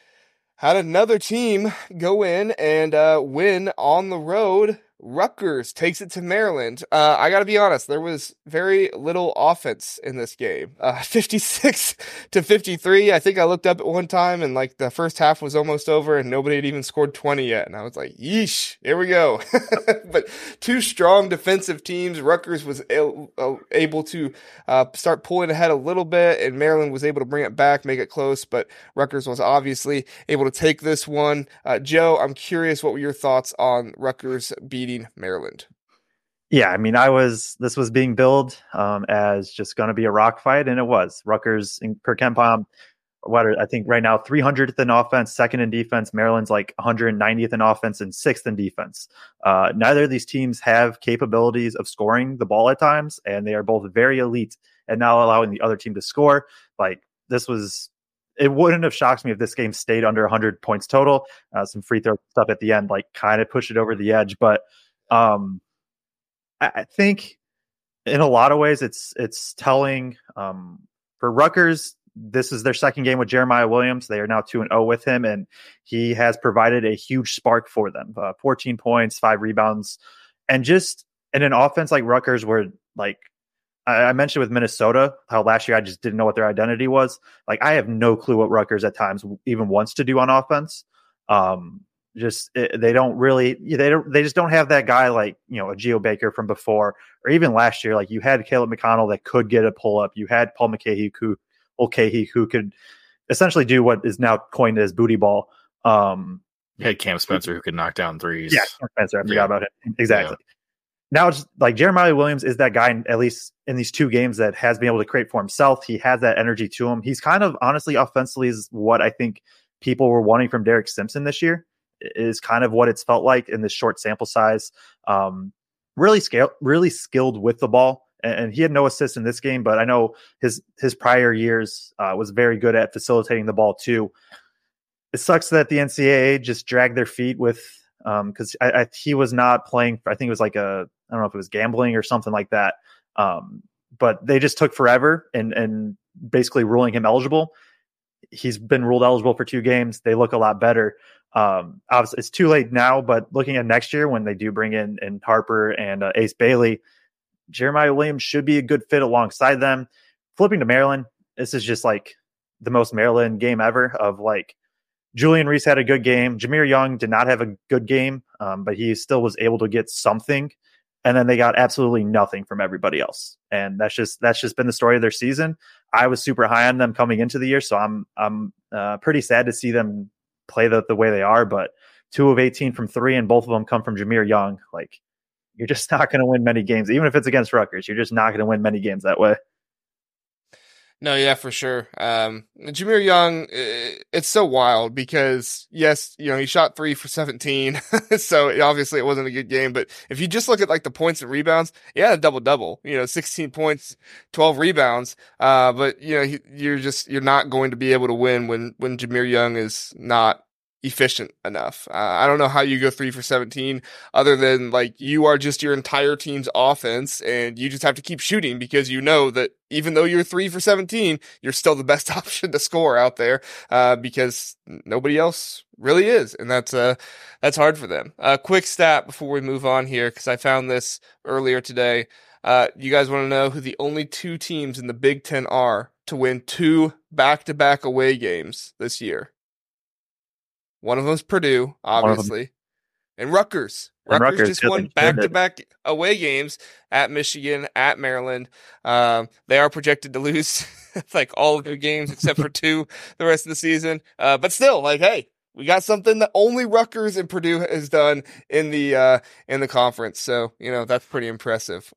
Had another team go in and uh, win on the road. Rutgers takes it to Maryland. Uh, I gotta be honest, there was very little offense in this game. Uh, fifty-six to fifty-three. I think I looked up at one time and like the first half was almost over and nobody had even scored twenty yet. And I was like, yeesh, here we go. But two strong defensive teams. Rutgers was a- able to uh, start pulling ahead a little bit and Maryland was able to bring it back, make it close. But Rutgers was obviously able to take this one. Uh, Joe, I'm curious, what were your thoughts on Rutgers beating Maryland? Yeah, I mean, I was this was being billed um, as just going to be a rock fight, and it was. Rutgers and per Kempom, what are, I think right now three hundredth in offense, second in defense. Maryland's like one hundred ninetieth in offense and sixth in defense. Uh, neither of these teams have capabilities of scoring the ball at times, and they are both very elite at not allowing the other team to score. Like this was, it wouldn't have shocked me if this game stayed under one hundred points total. Uh, some free throw stuff at the end, like kind of pushed it over the edge. But um, I, I think in a lot of ways, it's it's telling um, for Rutgers. This is their second game with Jeremiah Williams. They are now two and zero with him, and he has provided a huge spark for them. Uh, fourteen points, five rebounds, and just in an offense like Rutgers, where like. I mentioned with Minnesota how last year I just didn't know what their identity was. Like I have no clue what Rutgers at times even wants to do on offense. Um, just it, they don't really they don't they just don't have that guy like you know a Geo Baker from before or even last year. Like you had Caleb McConnell that could get a pull up. You had Paul McKay who Mulcahy who could essentially do what is now coined as booty ball. Um, you had Cam Spencer who could knock down threes. Yeah, Cam Spencer. I forgot yeah. about him exactly. Yeah. now it's like Jeremiah Williams is that guy, at least in these two games, that has been able to create for himself. He has that energy to him. He's kind of, honestly, offensively is what I think people were wanting from Derek Simpson this year, is kind of what it's felt like in this short sample size. Um, really scale, really skilled with the ball. And he had no assist in this game, but I know his his prior years uh, was very good at facilitating the ball too. It sucks that the N C double A just dragged their feet with, because um, I, I, he was not playing. I think it was like a, I don't know if it was gambling or something like that. Um, but they just took forever and and basically ruling him eligible. He's been ruled eligible for two games. They look a lot better. Um, obviously it's too late now, but looking at next year when they do bring in and Harper and uh, Ace Bailey, Jeremiah Williams should be a good fit alongside them. Flipping to Maryland, this is just like the most Maryland game ever. Of like, Julian Reese had a good game. Jahmir Young did not have a good game, um, but he still was able to get something. And then they got absolutely nothing from everybody else. And that's just that's just been the story of their season. I was super high on them coming into the year, so I'm I'm uh, pretty sad to see them play the, the way they are. But two of eighteen from three, and both of them come from Jahmir Young. Like, you're just not going to win many games, even if it's against Rutgers. You're just not going to win many games that way. No, yeah, for sure. Um, Jahmir Young, it's so wild because, yes, you know, he shot three for seventeen. So obviously it wasn't a good game. But if you just look at like the points and rebounds, he had a double double, you know, sixteen points, twelve rebounds. Uh, but, you know, he, you're just, you're not going to be able to win when, when Jahmir Young is not efficient enough. Uh, I don't know how you go three for seventeen other than like you are just your entire team's offense and you just have to keep shooting because you know that even though you're three for seventeen, you're still the best option to score out there, uh, because nobody else really is. And that's, uh, that's hard for them. A uh, quick stat before we move on here, cause I found this earlier today. Uh, you guys want to know who the only two teams in the Big Ten are to win two back-to-back away games this year? One of them's Purdue, obviously, and Rutgers. And Rutgers, Rutgers just won back-to-back away games at Michigan, at Maryland. Um, they are projected to lose like all of their games except for two the rest of the season. Uh, but still, like, hey, we got something that only Rutgers and Purdue has done in the uh, in the conference. So, you know, that's pretty impressive.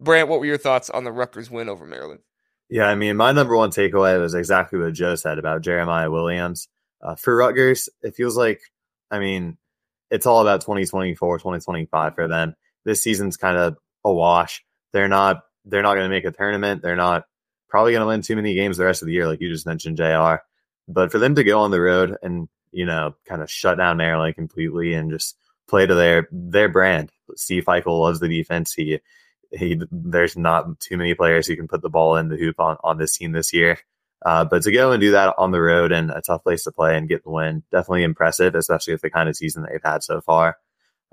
Brant, what were your thoughts on the Rutgers win over Maryland? Yeah, I mean, my number one takeaway was exactly what Joe said about Jeremiah Williams. Uh, for Rutgers, it feels like, I mean, it's all about twenty twenty-four, twenty twenty-five for them. This season's kind of a wash. They're not they're not going to make a tournament. They're not probably going to win too many games the rest of the year, like you just mentioned, J R. But for them to go on the road and, you know, kind of shut down Maryland completely and just play to their their brand. Steve Feichel loves the defense. He he. There's not too many players who can put the ball in the hoop on, on this team this year. Uh, but to go and do that on the road and a tough place to play and get the win, definitely impressive, especially with the kind of season they've had so far.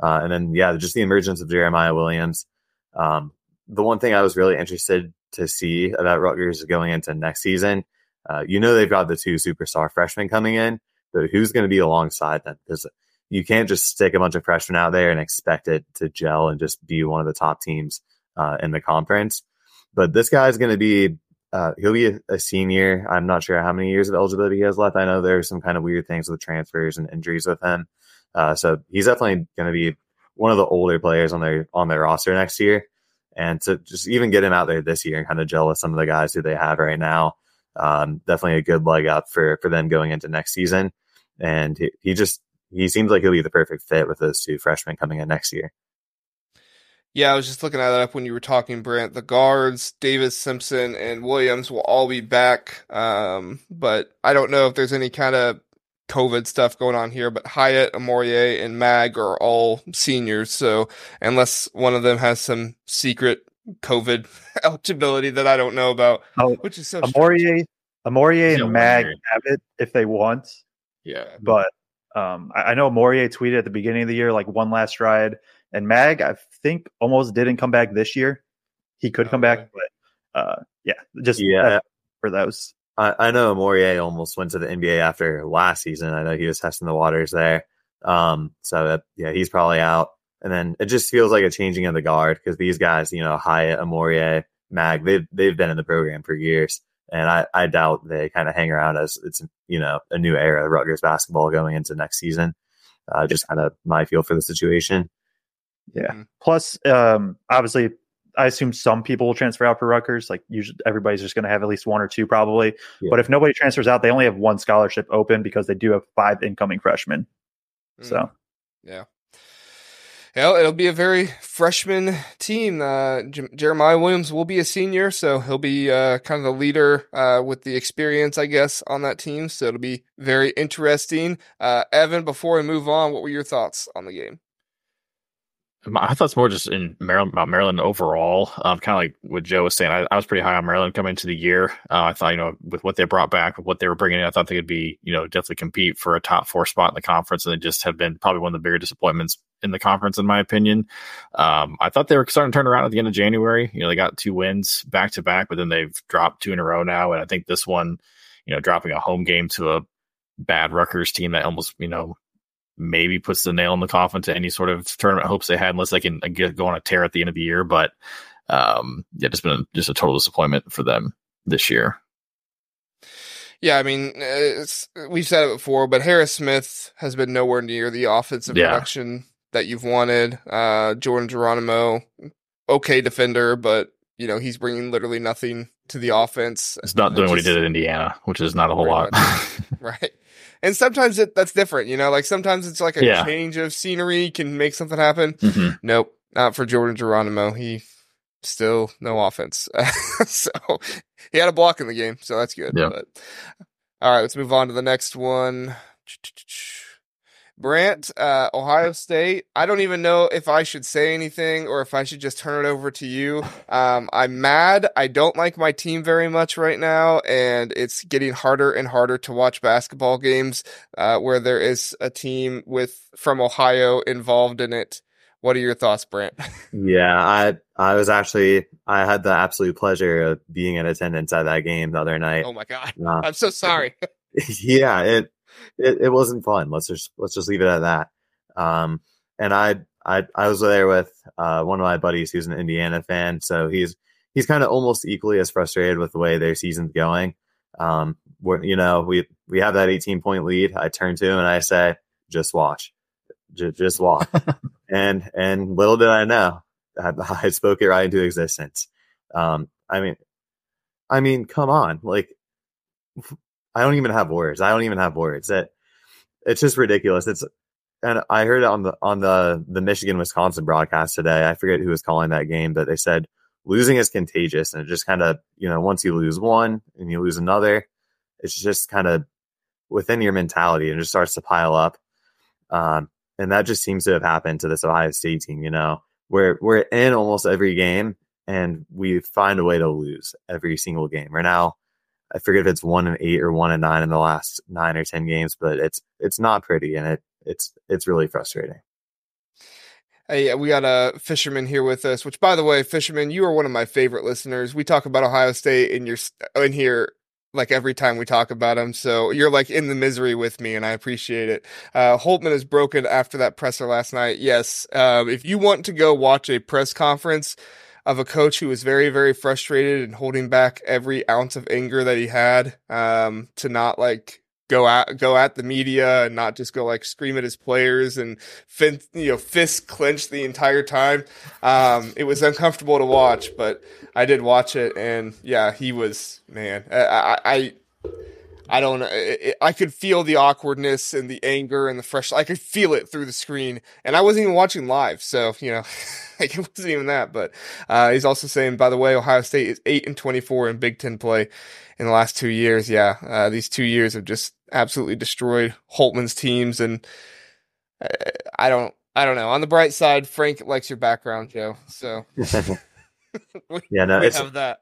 Uh, and then, yeah, just the emergence of Jeremiah Williams. Um, the one thing I was really interested to see about Rutgers going into next season, uh, you know they've got the two superstar freshmen coming in, but who's going to be alongside them? Because you can't just stick a bunch of freshmen out there and expect it to gel and just be one of the top teams uh, in the conference. But this guy is going to be Uh, he'll be a, a senior. I'm not sure how many years of eligibility he has left. I know there's some kind of weird things with transfers and injuries with him. Uh, so he's definitely going to be one of the older players on their on their roster next year. And to just even get him out there this year and kind of gel with some of the guys who they have right now, um, definitely a good leg up for, for them going into next season. And he, he just he seems like he'll be the perfect fit with those two freshmen coming in next year. Yeah, I was just looking at that up when you were talking, Brant. The guards, Davis, Simpson, and Williams will all be back. Um, but I don't know if there's any kind of COVID stuff going on here, but Hyatt, Amorier, and Mag are all seniors. So unless one of them has some secret COVID eligibility that I don't know about, oh, which is so Amorier, Amorier and yeah, Mag have it if they want. Yeah. But um, I, I know Amorier tweeted at the beginning of the year, like, one last ride. And Mag, I think, almost didn't come back this year. He could come back, but uh, yeah, just yeah. for those. I, I know Amorier almost went to the N B A after last season. I know he was testing the waters there. Um, so, that, yeah, he's probably out. And then it just feels like a changing of the guard because these guys, you know, Hyatt, Amorier, Mag, they've, they've been in the program for years. And I, I doubt they kind of hang around as it's, you know, a new era of Rutgers basketball going into next season. Uh, just kind of my feel for the situation. Yeah. Mm-hmm. Plus, um, obviously, I assume some people will transfer out for Rutgers. Like, usually everybody's just going to have at least one or two probably. Yeah. But if nobody transfers out, they only have one scholarship open because they do have five incoming freshmen. Mm. So, yeah. Yeah, it'll be a very freshman team. Uh, J- Jeremiah Williams will be a senior, so he'll be uh, kind of the leader uh, with the experience, I guess, on that team. So it'll be very interesting. Uh, Evan, before we move on, what were your thoughts on the game? My thoughts more just in Maryland, about Maryland overall. Um, kind of like what Joe was saying, I, I was pretty high on Maryland coming into the year. Uh, I thought, you know, with what they brought back, with what they were bringing in, I thought they could be, you know, definitely compete for a top four spot in the conference. And they just have been probably one of the bigger disappointments in the conference, in my opinion. Um, I thought they were starting to turn around at the end of January. You know, they got two wins back to back, but then they've dropped two in a row now. And I think this one, you know, dropping a home game to a bad Rutgers team that almost, you know, maybe puts the nail in the coffin to any sort of tournament hopes they had, unless they can get, go on a tear at the end of the year. But um, yeah, just been a, just a total disappointment for them this year. Yeah, I mean, it's, we've said it before, but Harris Smith has been nowhere near the offensive yeah. production that you've wanted. Uh, Jordan Geronimo, okay defender, but you know he's bringing literally nothing to the offense. It's not doing just, what he did at Indiana, which is not a whole lot, right? And sometimes it, that's different, you know, like sometimes it's like a yeah. change of scenery can make something happen. Mm-hmm. Nope. Not for Jordan Geronimo. He still no offense. So he had a block in the game. So that's good. Yeah. But, all right, let's move on to the next one. Brant, uh, Ohio State. I don't even know if I should say anything or if I should just turn it over to you. Um, I'm mad. I don't like my team very much right now, and it's getting harder and harder to watch basketball games uh, where there is a team with from Ohio involved in it. What are your thoughts, Brant? Yeah, I I was actually I had the absolute pleasure of being in attendance at that game the other night. Oh my god, uh, I'm so sorry. Yeah, it. It, it wasn't fun. Let's just let's just leave it at that. Um, and I I I was there with uh, one of my buddies who's an Indiana fan, so he's he's kind of almost equally as frustrated with the way their season's going. Um, we're, you know, we we have that eighteen point lead. I turn to him and I say, "Just watch, J- just watch." and and little did I know, I, I spoke it right into existence. Um, I mean, I mean, come on, like. I don't even have words. I don't even have words. It, it's just ridiculous. It's, and I heard it on the on the the Michigan Wisconsin broadcast today. I forget who was calling that game, but they said losing is contagious, and it just kind of, you know, once you lose one and you lose another, it's just kind of within your mentality and it just starts to pile up. Um, and that just seems to have happened to this Ohio State team. You know, we're we're in almost every game, and we find a way to lose every single game. Right now, I forget if it's one and eight or one and nine in the last nine or ten games, but it's it's not pretty, and it it's it's really frustrating. Hey, we got a fisherman here with us. Which, by the way, fisherman, you are one of my favorite listeners. We talk about Ohio State in your in here like every time we talk about them, so you're like in the misery with me, and I appreciate it. Uh, Holtmann is broken after that presser last night. Yes, um, if you want to go watch a press conference of a coach who was very, very frustrated and holding back every ounce of anger that he had, um, to not like go at go at the media and not just go like scream at his players and fin- you know fist clenched the entire time. Um, it was uncomfortable to watch, but I did watch it, and yeah, he was man. I I, I don't know. I could feel the awkwardness and the anger and the fresh. I could feel it through the screen, and I wasn't even watching live, so you know. Like it wasn't even that, but uh, he's also saying, by the way, Ohio State is eight and twenty-four in Big Ten play in the last two years. Yeah, uh, these two years have just absolutely destroyed Holtmann's teams, and I, I don't, I don't know. On the bright side, Frank likes your background, Joe. So we, yeah, no, we it's, have that.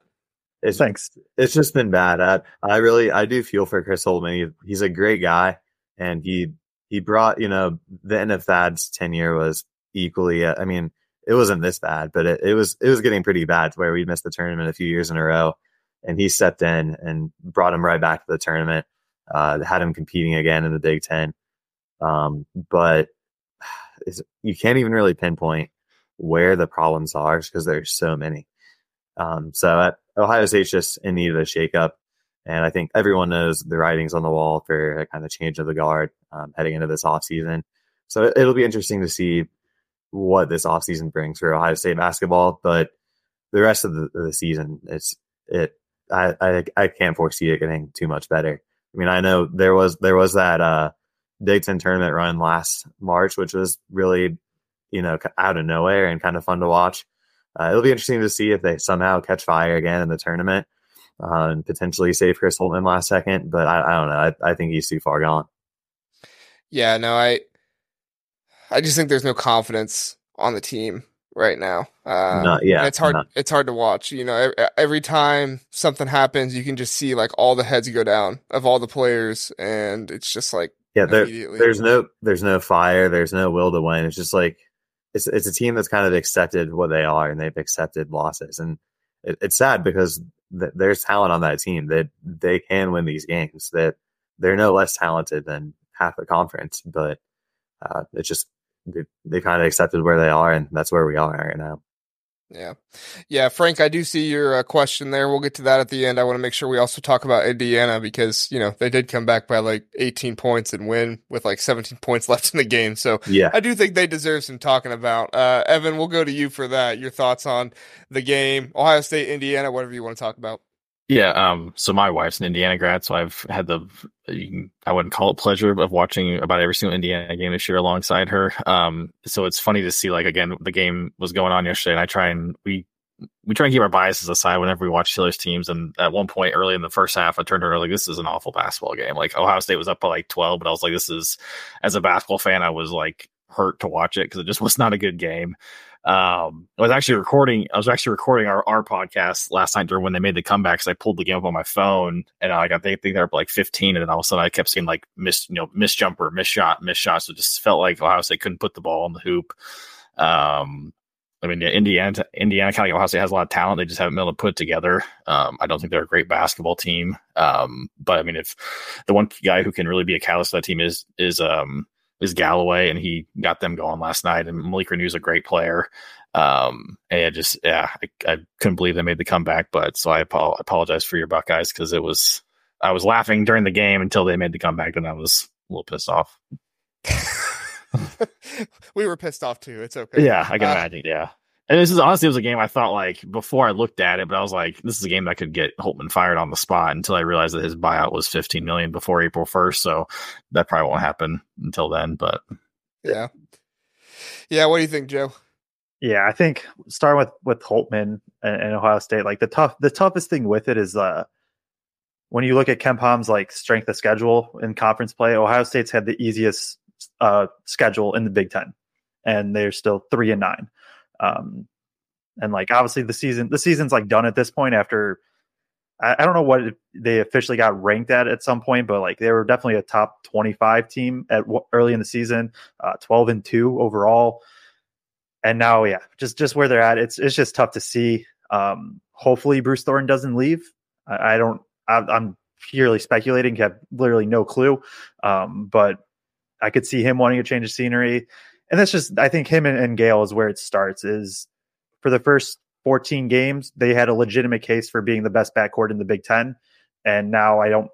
It's, Thanks. It's just been bad. I, I really, I do feel for Chris Holtmann. He, he's a great guy, and he he brought, you know, the end of Thad's tenure was equally. Uh, I mean. It wasn't this bad, but it, it was it was getting pretty bad to where we missed the tournament a few years in a row, and he stepped in and brought him right back to the tournament, uh, had him competing again in the Big Ten. Um, but it's, you can't even really pinpoint where the problems are because there's so many. Um, so at Ohio State's just in need of a shakeup, and I think everyone knows the writing's on the wall for a kind of change of the guard um, heading into this offseason. So it, it'll be interesting to see what this offseason brings for Ohio State basketball, but the rest of the, of the season, it's it. I, I I can't foresee it getting too much better. I mean, I know there was there was that uh, Big Ten tournament run last March, which was really, you know, out of nowhere and kind of fun to watch. Uh, it'll be interesting to see if they somehow catch fire again in the tournament uh, and potentially save Chris Holtmann last second. But I, I don't know. I, I think he's too far gone. Yeah, no, I I just think there's no confidence on the team right now. Uh, no, yeah, it's hard. No. It's hard to watch. You know, every time something happens, you can just see like all the heads go down of all the players, and it's just like yeah, there, there's no there's no fire, there's no will to win. It's just like. It's it's a team that's kind of accepted what they are, and they've accepted losses, and it, it's sad because th- there's talent on that team that they can win these games. That they're no less talented than half the conference, but uh, it's just they, they kind of accepted where they are, and that's where we are right now. Yeah, yeah, Frank, I do see your uh, question there. We'll get to that at the end. I want to make sure we also talk about Indiana because you know they did come back by like eighteen points and win with like seventeen points left in the game. So yeah, I do think they deserve some talking about. Uh, Evan, we'll go to you for that. Your thoughts on the game, Ohio State, Indiana, whatever you want to talk about. Yeah, um, so my wife's an Indiana grad, so I've had the you can, I wouldn't call it pleasure of watching about every single Indiana game this year alongside her. Um, so it's funny to see like again the game was going on yesterday, and I try and we we try and keep our biases aside whenever we watch Steelers teams. And at one point early in the first half, I turned to her like, "This is an awful basketball game." Like Ohio State was up by like twelve, but I was like, "This is," as a basketball fan, I was like hurt to watch it because it just was not a good game. Um, I was actually recording. I was actually recording our, our podcast last night during when they made the comeback. Because I pulled the game up on my phone, and I got they think they're up like fifteen, and then all of a sudden I kept seeing like miss, you know, miss jumper, miss shot, miss shot. So it just felt like Ohio State couldn't put the ball in the hoop. Um, I mean, yeah, Indiana, Indiana kind of Ohio State has a lot of talent. They just haven't been able to put it together. Um, I don't think they're a great basketball team. Um, but I mean, if the one guy who can really be a catalyst for that team is is um. is Galloway, and he got them going last night. And Malik Reneau is a great player. Um, and it just, yeah, I, I couldn't believe they made the comeback. But so I ap- apologize for your Buckeyes because it was, I was laughing during the game until they made the comeback, and I was a little pissed off. We were pissed off too. It's okay. Yeah, I can uh, imagine. Yeah. And this is honestly, it was a game I thought like before I looked at it, but I was like, this is a game that could get Holtmann fired on the spot until I realized that his buyout was fifteen million dollars before April first. So that probably won't happen until then, but yeah. Yeah. What do you think, Joe? Yeah. I think starting with, with Holtmann and, and Ohio State, like the tough, the toughest thing with it is uh, when you look at Kempom's like strength of schedule in conference play, Ohio State's had the easiest uh, schedule in the Big Ten, and they're still three and nine. Um, and like, obviously the season, the season's like done at this point after, I, I don't know what it, they officially got ranked at at some point, but like they were definitely a top twenty-five team at early in the season, uh, twelve and two overall. And now, yeah, just, just where they're at, it's, it's just tough to see. Um, hopefully Bruce Thornton doesn't leave. I, I don't, I, I'm purely speculating, have literally no clue. Um, but I could see him wanting a change of scenery. And that's just, I think him and, and Gale is where it starts, is for the first fourteen games, they had a legitimate case for being the best backcourt in the Big Ten. And now I don't,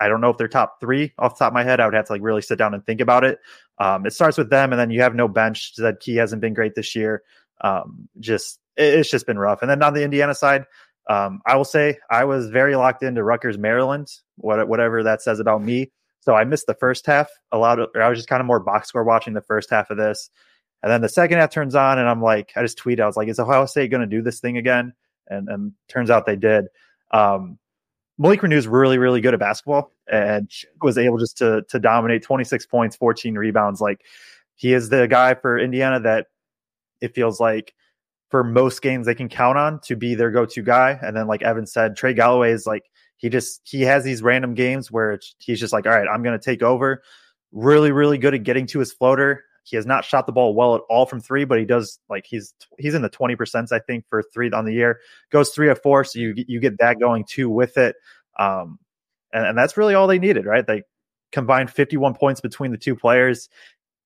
I don't know if they're top three off the top of my head. I would have to like really sit down and think about it. Um, it starts with them, and then you have no bench. Zed Key hasn't been great this year. Um, just, it, it's just been rough. And then on the Indiana side, um, I will say I was very locked into Rutgers, Maryland, what, whatever that says about me. So I missed the first half a lot. Of, or I was just kind of more box score watching the first half of this. And then the second half turns on, and I'm like, I just tweeted, I was like, is Ohio State going to do this thing again? And, and turns out they did. Um, Malik Reneau is really, really good at basketball and was able just to to dominate twenty-six points, fourteen rebounds. Like he is the guy for Indiana that it feels like for most games they can count on to be their go-to guy. And then like Evan said, Trey Galloway is like, He just he has these random games where it's, he's just like, all right, I'm going to take over. Really, really good at getting to his floater. He has not shot the ball well at all from three, but he does like he's he's in the twenty percent, I think, for three on the year. Goes three of four, so you you get that going too with it. Um, and, and that's really all they needed, right? They combined fifty-one points between the two players.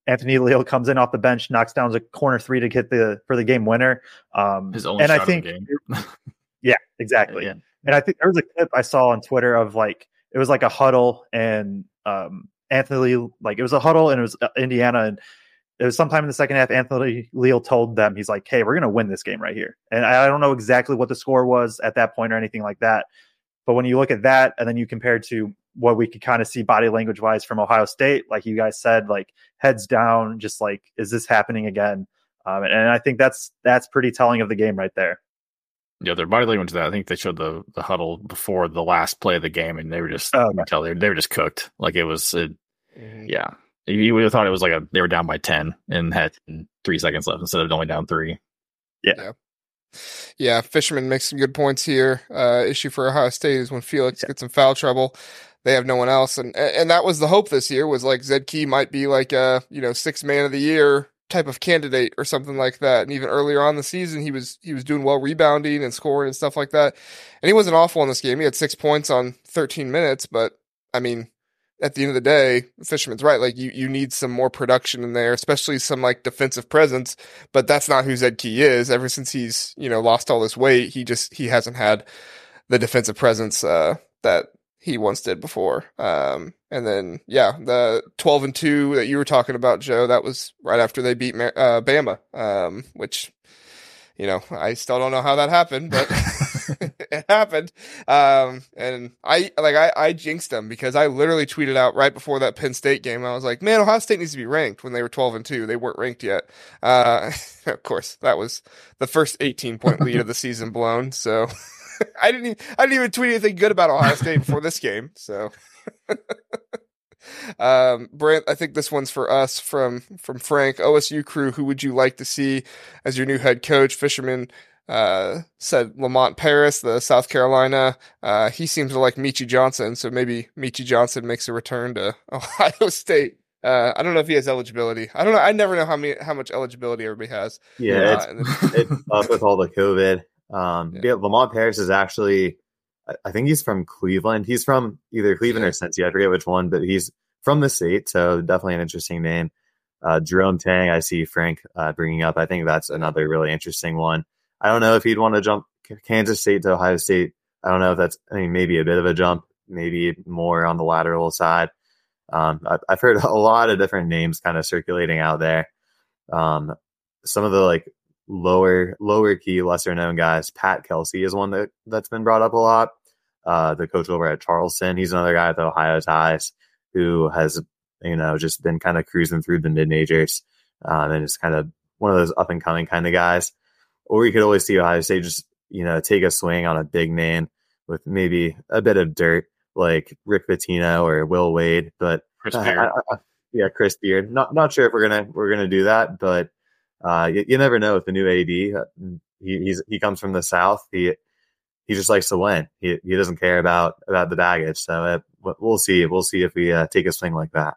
Anthony Leal comes in off the bench, knocks down a corner three to get the for the game winner. Um, his only and shot I think, of the game. Yeah, exactly. Yeah. And I think there was a clip I saw on Twitter of like, it was like a huddle and um, Anthony, like it was a huddle and it was Indiana and it was sometime in the second half, Anthony Leal told them, he's like, hey, we're going to win this game right here. And I don't know exactly what the score was at that point or anything like that. But when you look at that and then you compare to what we could kind of see body language wise from Ohio State, like you guys said, like heads down, just like, is this happening again? Um, and, and I think that's that's pretty telling of the game right there. Yeah, their body language. That I think they showed the the huddle before the last play of the game, and they were just oh, tell they, they were just cooked. Like it was, it, yeah. You would have thought it was like a they were down by ten and had three seconds left instead of only down three. Yeah. yeah. Yeah, Fisherman makes some good points here. Uh, issue for Ohio State is when Felix yeah. gets in foul trouble, they have no one else, and and that was the hope this year was like Zed Key might be like a you know sixth man of the year type of candidate or something like that. And even earlier on in the season, he was he was doing well rebounding and scoring and stuff like that. And he wasn't awful in this game. He had six points on thirteen minutes, but I mean, at the end of the day, Fisherman's right. Like you, you need some more production in there, especially some like defensive presence, but that's not who Zed Key is. Ever since he's, you know, lost all this weight, he just, he hasn't had the defensive presence, uh, that he once did before. Um, and then, yeah, the twelve and two that you were talking about, Joe, that was right after they beat, uh, Bama, um, which, you know, I still don't know how that happened, but it happened. Um, and I like I, I jinxed them because I literally tweeted out right before that Penn State game. I was like, man, Ohio State needs to be ranked when they were twelve and two. They weren't ranked yet. Uh, of course, that was the first eighteen point lead of the season blown. So I didn't even, I didn't even tweet anything good about Ohio State before this game. So. Um, Brent, I think this one's for us from, from Frank. O S U crew, who would you like to see as your new head coach? Fisherman, uh, said Lamont Paris, the South Carolina. Uh, he seems to like Michi Johnson. So maybe Michi Johnson makes a return to Ohio State. Uh, I don't know if he has eligibility. I don't know. I never know how many, how much eligibility everybody has. Yeah. It's, uh, then- it's up with all the COVID. Um, yeah. Yeah, Lamont Paris is actually, I think he's from Cleveland. He's from either Cleveland or Cincinnati. I forget which one, but he's from the state, so definitely an interesting name. Uh, Jerome Tang, I see Frank uh, bringing up. I think that's another really interesting one. I don't know if he'd want to jump Kansas State to Ohio State. I don't know if that's, I mean, maybe a bit of a jump, maybe more on the lateral side. Um, I've, I've heard a lot of different names kind of circulating out there. Um, some of the like lower, lower key, lesser known guys. Pat Kelsey is one that, that's been brought up a lot. Uh, the coach over at Charleston, he's another guy with Ohio ties who has, you know, just been kind of cruising through the mid-majors um, and is kind of one of those up-and-coming kind of guys. Or you could always see Ohio State just, you know, take a swing on a big name with maybe a bit of dirt like Rick Pitino or Will Wade, but Chris uh, Beard. I, I, yeah, Chris Beard. Not not sure if we're gonna we're gonna do that, but uh, you, you never know with the new A D. He he's, he comes from the South. He He just likes to win. He he doesn't care about, about the baggage. So uh, we'll see. We'll see if we uh, take a swing like that.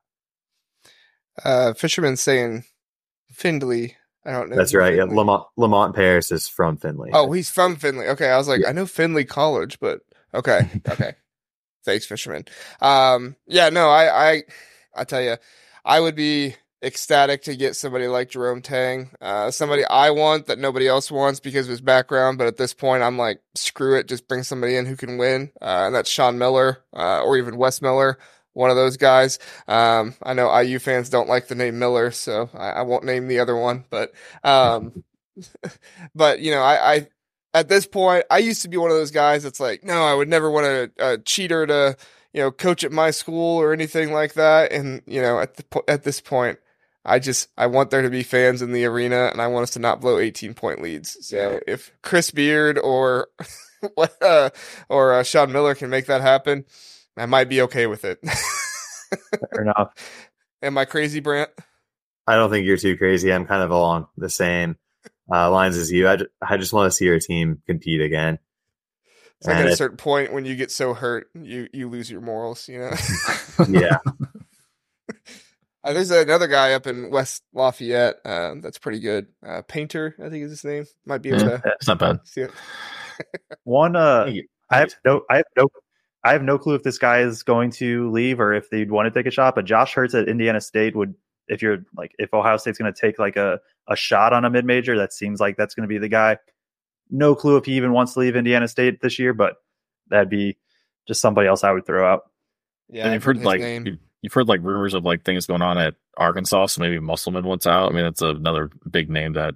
Uh, Fisherman's saying Findlay. I don't know. That's right. Yeah, Lamont, Lamont Paris is from Findlay. Oh, he's from Findlay. Okay. I was like, yeah. I know Findlay College, but okay. Okay. Thanks, Fisherman. Um, yeah, no, I, I, I tell you, I would be ecstatic to get somebody like Jerome Tang, uh, somebody I want that nobody else wants because of his background. But at this point, I'm like, screw it. Just bring somebody in who can win. Uh, and that's Sean Miller, uh, or even Wes Miller, one of those guys. Um, I know I U fans don't like the name Miller, so I, I won't name the other one, but, um, but you know, I, I, at this point, I used to be one of those guys that's like, no, I would never want a, a cheater to, you know, coach at my school or anything like that. And, you know, at the po- at this point, I just, I want there to be fans in the arena and I want us to not blow eighteen point leads. So yeah. If Chris Beard or, uh, or uh, Sean Miller can make that happen, I might be okay with it. Fair enough. Am I crazy, Brant? I don't think you're too crazy. I'm kind of along the same uh, lines as you. I, ju- I just want to see your team compete again. It's like and at a certain it- point when you get so hurt, you, you lose your morals, you know? Yeah. Uh, there's another guy up in West Lafayette uh, that's pretty good. Uh, Painter, I think is his name. Might be able to. It's not bad. See it. One, uh, I have no, I have no, I have no clue if this guy is going to leave or if they'd want to take a shot. But Josh Hurts at Indiana State would, if you're like, if Ohio State's going to take like a a shot on a mid major, that seems like that's going to be the guy. No clue if he even wants to leave Indiana State this year, but that'd be just somebody else I would throw out. Yeah, and I've heard like. Name. you've heard like rumors of like things going on at Arkansas, so maybe Musselman wants out. I mean, that's another big name that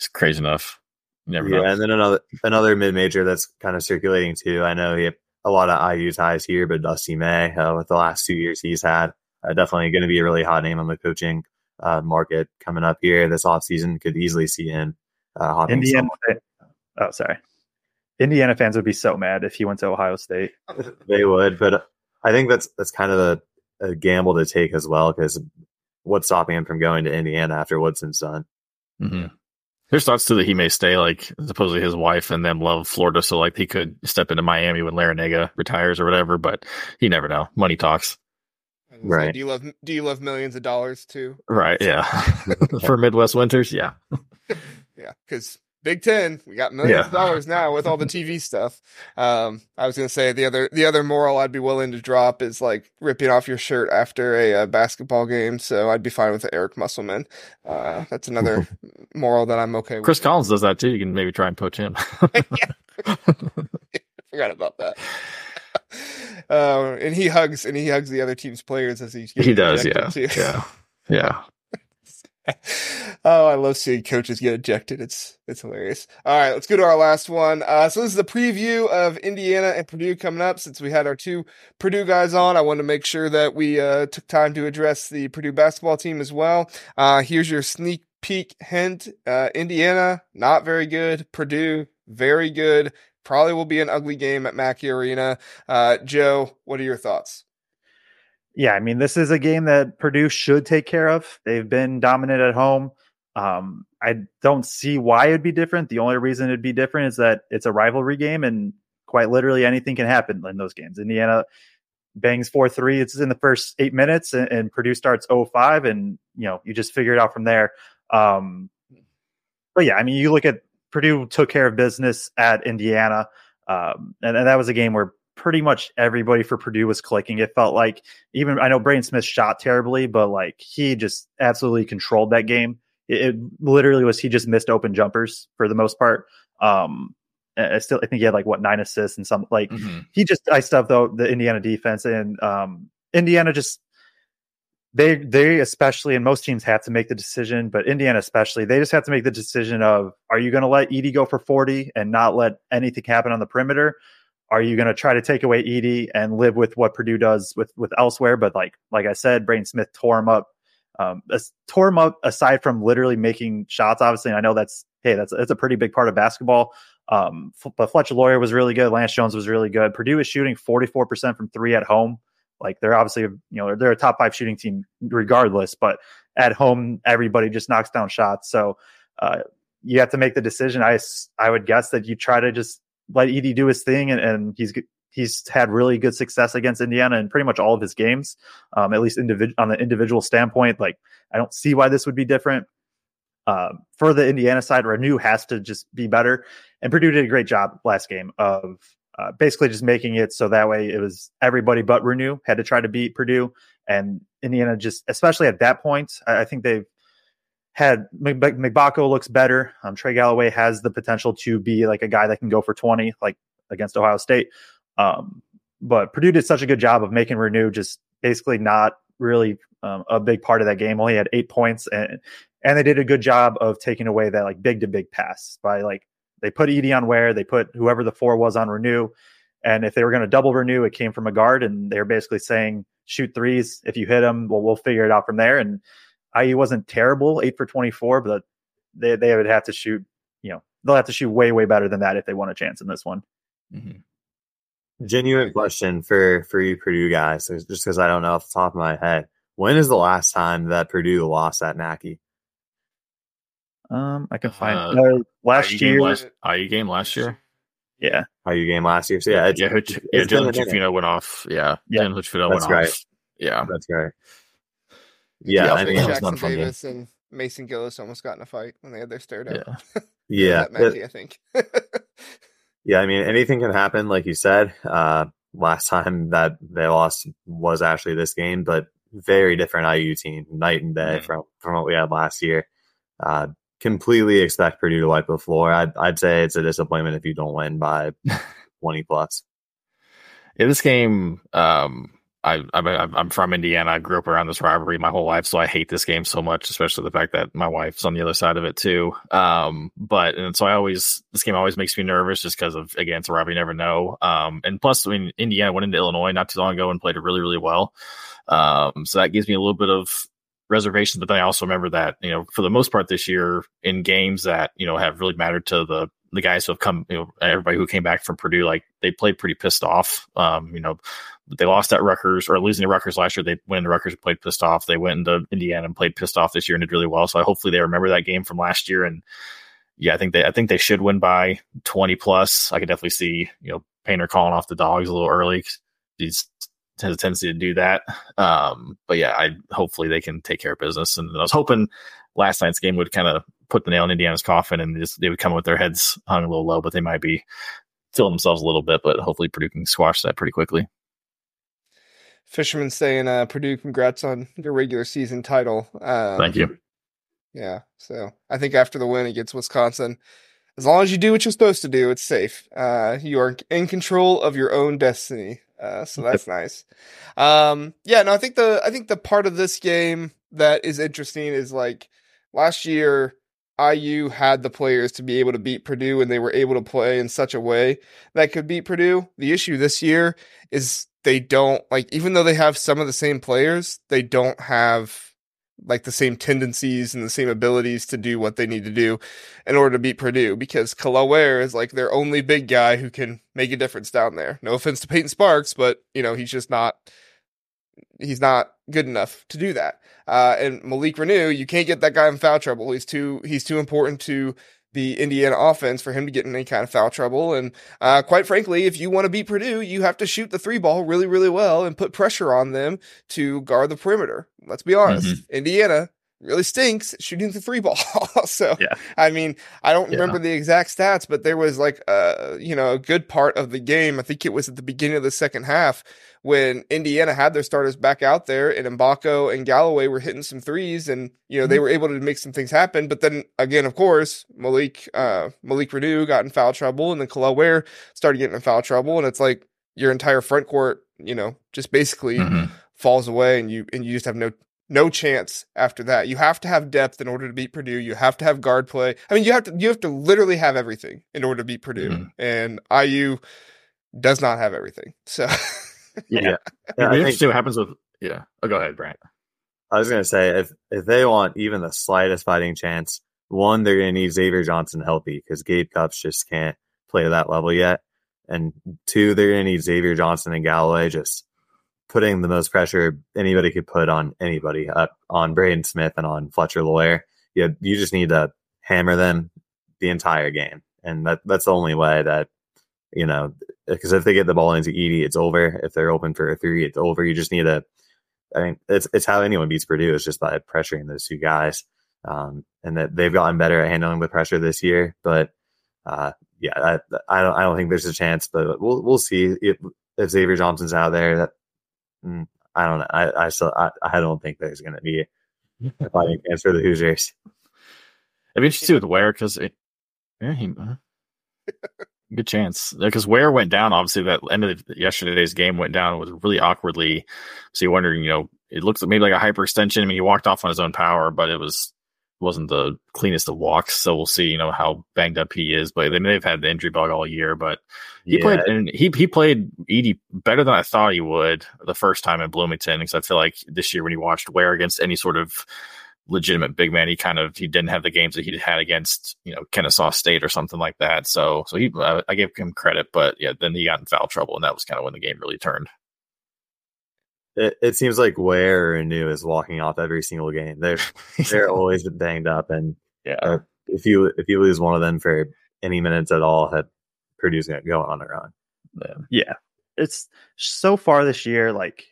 is crazy enough. You never yeah, know. And then another another mid major that's kind of circulating too. I know he had a lot of I U ties here, but Dusty May, uh, with the last two years he's had, uh, definitely going to be a really hot name on the coaching uh, market coming up here this offseason. Could easily see him uh, hopping. Indiana. Oh, sorry. Indiana fans would be so mad if he went to Ohio State. They would, but I think that's that's kind of a, a gamble to take as well, because what's stopping him from going to Indiana after Woodson's done? Mm-hmm. There's thoughts too that he may stay. Like supposedly his wife and them love Florida, so like he could step into Miami when Larinaga retires or whatever. But you never know. Money talks. Right. Say, do you love Do you love millions of dollars too? Right. Yeah. For Midwest winters. Yeah. Yeah, because Big Ten, we got millions yeah. of dollars now with all the T V stuff. Um, I was going to say the other the other moral I'd be willing to drop is like ripping off your shirt after a, a basketball game. So I'd be fine with Eric Musselman. Uh, that's another moral that I'm okay with. Chris Collins does that too. You can maybe try and poach him. I forgot about that. Uh, and he hugs and he hugs the other team's players as he he does. Yeah. yeah, yeah, yeah. Oh, I love seeing coaches get ejected. It's it's hilarious. All right, let's go to our last one. Uh, so this is the preview of Indiana and Purdue coming up. Since we had our two Purdue guys on, I wanted to make sure that we uh, took time to address the Purdue basketball team as well. Uh, here's your sneak peek hint. Uh, Indiana, not very good. Purdue, very good. Probably will be an ugly game at Mackey Arena. Uh, Joe, what are your thoughts? Yeah, I mean, this is a game that Purdue should take care of. They've been dominant at home. Um, I don't see why it'd be different. The only reason it'd be different is that it's a rivalry game, and quite literally anything can happen in those games. Indiana bangs four three. It's in the first eight minutes, and, and Purdue starts oh five, and you know you just figure it out from there. Um, but yeah, I mean, you look at Purdue took care of business at Indiana, um, and, and that was a game where pretty much everybody for Purdue was clicking. It felt like even I know Braden Smith shot terribly, but like he just absolutely controlled that game. It, it literally was he just missed open jumpers for the most part. Um, I still I think he had like what nine assists and some like mm-hmm. he just iced up though the Indiana defense and um, Indiana just they they especially and most teams have to make the decision, but Indiana especially they just have to make the decision of are you going to let Edey go for forty and not let anything happen on the perimeter? Are you going to try to take away Edey and live with what Purdue does with, with elsewhere? But like like I said, Braden Smith tore him up, um, as, tore him up aside from literally making shots, obviously. And I know that's, hey, that's, that's a pretty big part of basketball. Um, f- but Fletcher Loyer was really good. Lance Jones was really good. Purdue is shooting forty-four percent from three at home. Like they're obviously, you know, they're, they're a top five shooting team regardless. But at home, everybody just knocks down shots. So uh, you have to make the decision. I, I would guess that you try to just let Edey do his thing, and, and he's he's had really good success against Indiana in pretty much all of his games, um, at least individ- on the individual standpoint. Like, I don't see why this would be different. Uh, for the Indiana side, Reneau has to just be better, and Purdue did a great job last game of uh, basically just making it so that way it was everybody but Reneau had to try to beat Purdue, and Indiana just, especially at that point, I, I think they've had McBacco looks better. Um, Trey Galloway has the potential to be like a guy that can go for twenty, like against Ohio State. Um, but Purdue did such a good job of making Reneau just basically not really um, a big part of that game. Only had eight points, and and they did a good job of taking away that like big to big pass by like they put Edey on Ware, they put whoever the four was on Reneau, and if they were going to double Reneau, it came from a guard, and they were basically saying shoot threes. If you hit them, well, we'll figure it out from there. And I U wasn't terrible, eight for twenty-four, but they, they would have to shoot, you know, they'll have to shoot way, way better than that if they want a chance in this one. Mm-hmm. Genuine question for, for you Purdue guys, just because I don't know off the top of my head. When is the last time that Purdue lost at Mackey? Um, I can find uh, uh, last I U year. Last, I U game last year? Yeah. I U game last year. So, yeah. It's, yeah, H- it's, yeah, Jalen Llewellyn went off. Yeah. yeah. Jalen Llewellyn went right. off. Yeah. That's right. Yeah, yeah, I mean, Jackson Davis game. And Mason Gillis almost got in a fight when they had their stare down. Yeah, yeah. Mackey, it, I think. Yeah, I mean, anything can happen, like you said. Uh, last time that they lost was actually this game, but very different I U team, night and day mm-hmm. from, from what we had last year. Uh, completely expect Purdue to wipe the floor. I'd, I'd say it's a disappointment if you don't win by twenty plus. Yeah, this game, um, I, I, I'm from Indiana. I grew up around this rivalry my whole life, so I hate this game so much, especially the fact that my wife's on the other side of it too. Um, but and so I always this game always makes me nervous just because of again it's a rivalry you never know. Um, and plus, I mean, Indiana went into Illinois not too long ago and played it really, really well. Um, so that gives me a little bit of reservations. But then I also remember that you know for the most part this year in games that you know have really mattered to the. The guys who have come, you know, everybody who came back from Purdue, like they played pretty pissed off. Um, you know, they lost at Rutgers or losing to Rutgers last year. They went into Rutgers and played pissed off. They went into Indiana and played pissed off this year and did really well. So I hopefully they remember that game from last year. And yeah, I think they, I think they should win by twenty plus. I could definitely see, you know, Painter calling off the dogs a little early. He's has a tendency to do that. Um, but yeah, I hopefully they can take care of business. And I was hoping last night's game would kind of put the nail in Indiana's coffin and just, they would come with their heads hung a little low, but they might be filling themselves a little bit, but hopefully Purdue can squash that pretty quickly. Fisherman saying, uh, Purdue, congrats on your regular season title. Um, Thank you. Yeah. So I think after the win against Wisconsin, as long as you do what you're supposed to do, it's safe. Uh, you are in control of your own destiny. Uh, so that's nice. Um, yeah, no, I think the, I think the part of this game that is interesting is like last year, I U had the players to be able to beat Purdue, and they were able to play in such a way that could beat Purdue. The issue this year is they don't, like, even though they have some of the same players, they don't have, like, the same tendencies and the same abilities to do what they need to do in order to beat Purdue, because Kalaware is, like, their only big guy who can make a difference down there. No offense to Peyton Sparks, but, you know, he's just not... he's not good enough to do that. Uh, and Malik Reneau, you can't get that guy in foul trouble. He's too, he's too important to the Indiana offense for him to get in any kind of foul trouble. And, uh, quite frankly, if you want to beat Purdue, you have to shoot the three ball really, really well and put pressure on them to guard the perimeter. Let's be honest. Mm-hmm. Indiana really stinks shooting the three ball. So, yeah. I mean, I don't yeah. remember the exact stats, but there was like, uh, you know, a good part of the game. I think it was at the beginning of the second half when Indiana had their starters back out there and Mbako and Galloway were hitting some threes and, you know, they were able to make some things happen. But then again, of course, Malik, uh, Malik Reneau got in foul trouble and then Kalel Ware started getting in foul trouble. And it's like your entire front court, you know, just basically mm-hmm. falls away and you, and you just have no, no chance after that. You have to have depth in order to beat Purdue. You have to have guard play. I mean, you have to, you have to literally have everything in order to beat Purdue mm-hmm. and I U does not have everything. So yeah, yeah. I think what happens with yeah. Oh, go ahead, Brant. I was going to say if if they want even the slightest fighting chance, one they're going to need Xavier Johnson healthy because Gabe Cups just can't play to that level yet, and two they're going to need Xavier Johnson and Galloway just putting the most pressure anybody could put on anybody uh, on Braden Smith and on Fletcher Loyer. Yeah, you, you just need to hammer them the entire game, and that that's the only way that you know. Because if they get the ball into Edie, it's over. If they're open for a three, it's over. You just need a. I mean, it's it's how anyone beats Purdue is just by pressuring those two guys, um, and that they've gotten better at handling the pressure this year. But uh, yeah, I, I don't I don't think there's a chance, but we'll we'll see if, if Xavier Johnson's out there. That I don't know. I I still I, I don't think there's going to be a fighting chance for the Hoosiers. I'd be interested with Ware because it. Yeah, he, uh... Good chance because Ware went down. Obviously, that end of the, yesterday's game went down. It was really awkwardly. So you're wondering, you know, it looks maybe like a hyperextension. I mean, he walked off on his own power, but it was wasn't the cleanest of walks. So we'll see, you know, how banged up he is. But I mean, they've had the injury bug all year. But he yeah. played and he he played Edie better than I thought he would the first time in Bloomington. Because I feel like this year when you watched Ware against any sort of legitimate big man, he kind of he didn't have the games that he had against you know Kennesaw State or something like that, so so he I, I gave him credit, but yeah then he got in foul trouble and that was kind of when the game really turned. It, it seems like Ware or Reneau is walking off every single game. They're they're always banged up, and yeah uh, if you if you lose one of them for any minutes at all, that Purdue's gonna go on a run. yeah. yeah it's so far this year like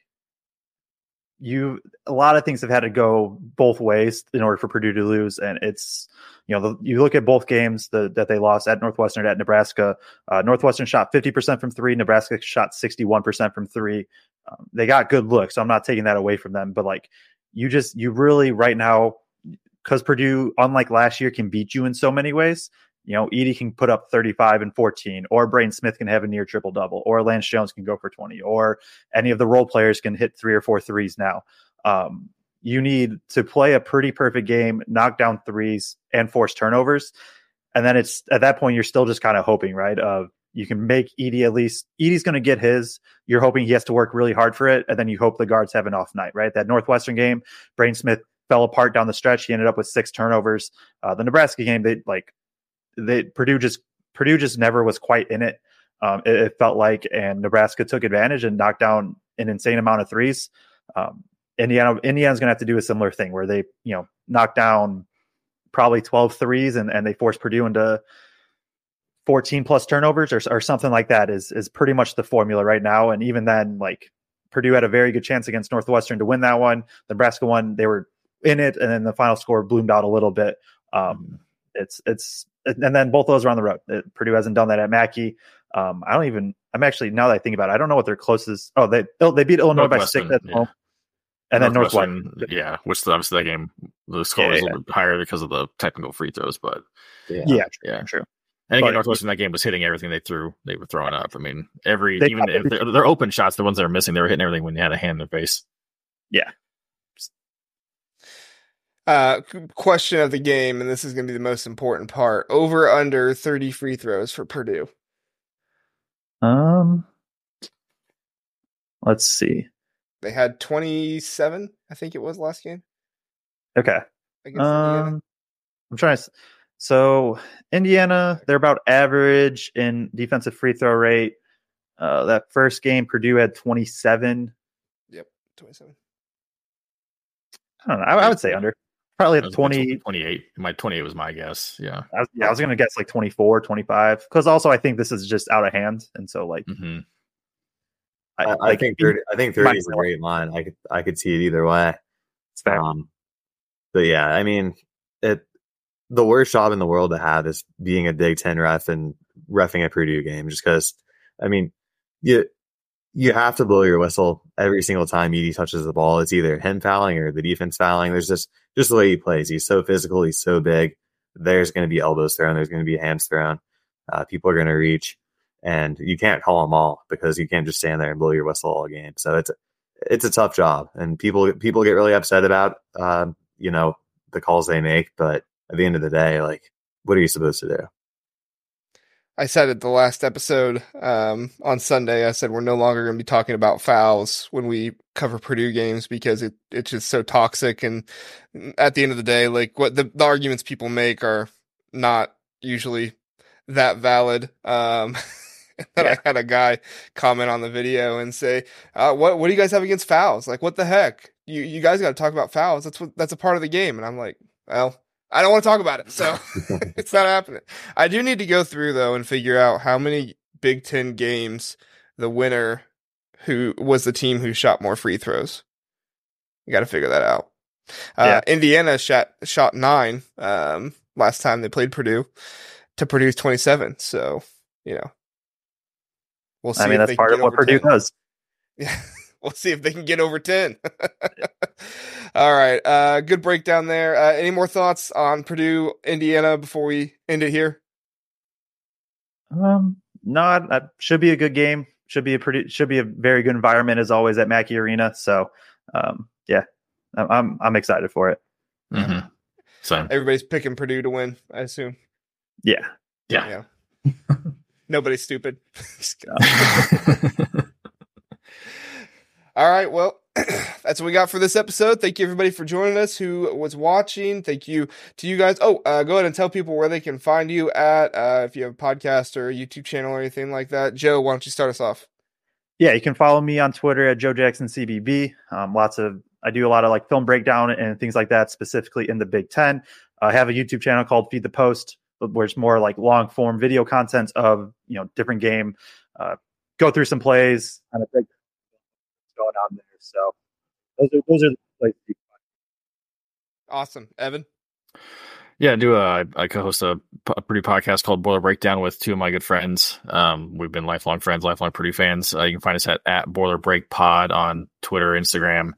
You a lot of things have had to go both ways in order for Purdue to lose, and it's you know the, you look at both games the, that they lost at Northwestern and at Nebraska. Uh, Northwestern shot fifty percent from three, Nebraska shot sixty-one percent from three. Um, they got good looks, so I'm not taking that away from them. But like you just you really right now because Purdue, unlike last year, can beat you in so many ways. you know, Edey can put up thirty-five and fourteen, or Braden Smith can have a near triple double, or Lance Jones can go for twenty, or any of the role players can hit three or four threes now. Um, you need to play a pretty perfect game, knock down threes, and force turnovers. And then it's at that point, you're still just kind of hoping, right? Uh, you can make Edey at least. Edey's going to get his. You're hoping he has to work really hard for it. And then you hope the guards have an off night, right? That Northwestern game, Braden Smith fell apart down the stretch. He ended up with six turnovers. Uh, the Nebraska game, they like, they Purdue just Purdue just never was quite in it. Um, it, it felt like, and Nebraska took advantage and knocked down an insane amount of threes. Um, Indiana Indiana's going to have to do a similar thing where they, you know, knock down probably twelve threes and, and they force Purdue into fourteen plus turnovers or, or something like that is, is pretty much the formula right now. And even then, like, Purdue had a very good chance against Northwestern to win that one. The Nebraska one, they were in it. And then the final score bloomed out a little bit. Um, it's, it's, and then both of those are on the road. It, Purdue hasn't done that at Mackey. Um, I don't even, I'm actually, now that I think about it, I don't know what their closest. Oh, they, they beat Illinois by six at home. And then Northwestern, Northwestern, yeah, which obviously that game, the score yeah, was a little yeah. bit higher because of the technical free throws, but yeah, yeah, true. Yeah. true. And again, but, Northwestern that game was hitting everything they threw, they were throwing up. I mean, every they, even if they're, they're open shots, the ones that are missing, they were hitting everything when they had a hand in their face. Yeah. Uh, question of the game, and this is going to be the most important part: over under thirty free throws for Purdue. Um, let's see. They had twenty-seven, I think it was last game. Okay. Um, I'm trying to. So Indiana, they're about average in defensive free throw rate. Uh, that first game, Purdue had twenty-seven. Yep, twenty-seven. I don't know. I, I would say under. Probably at twenty. twenty-eight. My twenty-eight was my guess. Yeah. I was, yeah, I was going to guess like twenty-four, twenty-five. Because also I think this is just out of hand. And so like. Mm-hmm. I, I, like, think thirty, I think thirty is a great line. I could I could see it either way. It's fair. Um, but yeah, I mean, it the worst job in the world to have is being a Big Ten ref and reffing a Purdue game, just because, I mean, you you have to blow your whistle every single time Edey touches the ball. It's either him fouling or the defense fouling. There's just just the way he plays. He's so physical. He's so big. There's going to be elbows thrown. There's going to be hands thrown. Uh, people are going to reach. And you can't call them all because you can't just stand there and blow your whistle all game. So it's it's a tough job, and people people get really upset about um, you know the calls they make. But at the end of the day, like, what are you supposed to do? I said at the last episode um, on Sunday, I said we're no longer going to be talking about fouls when we cover Purdue games because it it's just so toxic. And at the end of the day, like, what the, the arguments people make are not usually that valid. Um, That yeah. I had a guy comment on the video and say, uh, "What what do you guys have against fouls? Like, what the heck? You you guys got to talk about fouls. That's what that's a part of the game." And I'm like, "Well, I don't want to talk about it, so it's not happening." I do need to go through though and figure out how many Big Ten games the winner who was the team who shot more free throws. You got to figure that out. Uh, yeah. Indiana shot shot nine um, last time they played Purdue to Purdue's twenty-seven. So you know. We'll see I mean, if that's they part of what Purdue ten. Does. Yeah, we'll see if they can get over ten. All right. Uh, good breakdown there. Uh, any more thoughts on Purdue, Indiana before we end it here? Um, no, that should be a good game. Should be a pretty, should be a very good environment as always at Mackey Arena. So, um, yeah, I'm, I'm excited for it. Mm-hmm. So everybody's picking Purdue to win, I assume. Yeah. Yeah. Yeah. Nobody's stupid. All right. Well, that's what we got for this episode. Thank you, everybody, for joining us who was watching. Thank you to you guys. Oh, uh, go ahead and tell people where they can find you at uh, if you have a podcast or a YouTube channel or anything like that. Joe, why don't you start us off? Yeah, you can follow me on Twitter at Joe Jackson C B B. Um, lots of I do a lot of like film breakdown and things like that, specifically in the Big Ten. I have a YouTube channel called Feed the Post, where it's more like long form video content of, you know, different game, uh, go through some plays kind of thing going on there. So those are, those are the places you can find. Awesome. Evan. Yeah, I do. A, I co-host a, a Purdue podcast called Boiler Breakdown with two of my good friends. Um, we've been lifelong friends, lifelong Purdue fans. Uh, you can find us at, at Boiler Break Pod on Twitter, Instagram.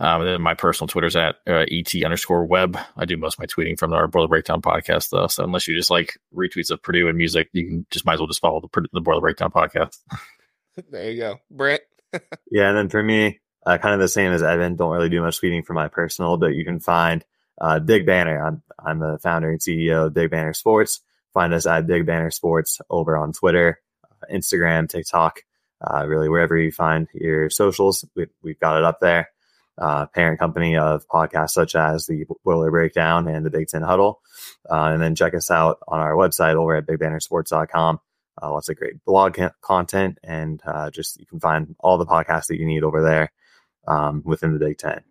Um, and then my personal Twitter's at uh, et underscore web. I do most of my tweeting from our Boiler Breakdown podcast, though. So unless you just like retweets of Purdue and music, you can just might as well just follow the, the Boiler Breakdown podcast. There you go, Brett. Yeah, and then for me, uh, kind of the same as Evan. Don't really do much tweeting for my personal, but you can find. Uh, Big Banner. I'm I'm the founder and C E O of Big Banner Sports. Find us at Big Banner Sports over on Twitter, uh, Instagram, TikTok, uh, really wherever you find your socials. We, we've got it up there. Uh, parent company of podcasts such as the Boiler Breakdown and the Big Ten Huddle. Uh, and then check us out on our website over at big banner sports dot com. Uh, lots of great blog ca- content and uh, just you can find all the podcasts that you need over there um, within the Big Ten.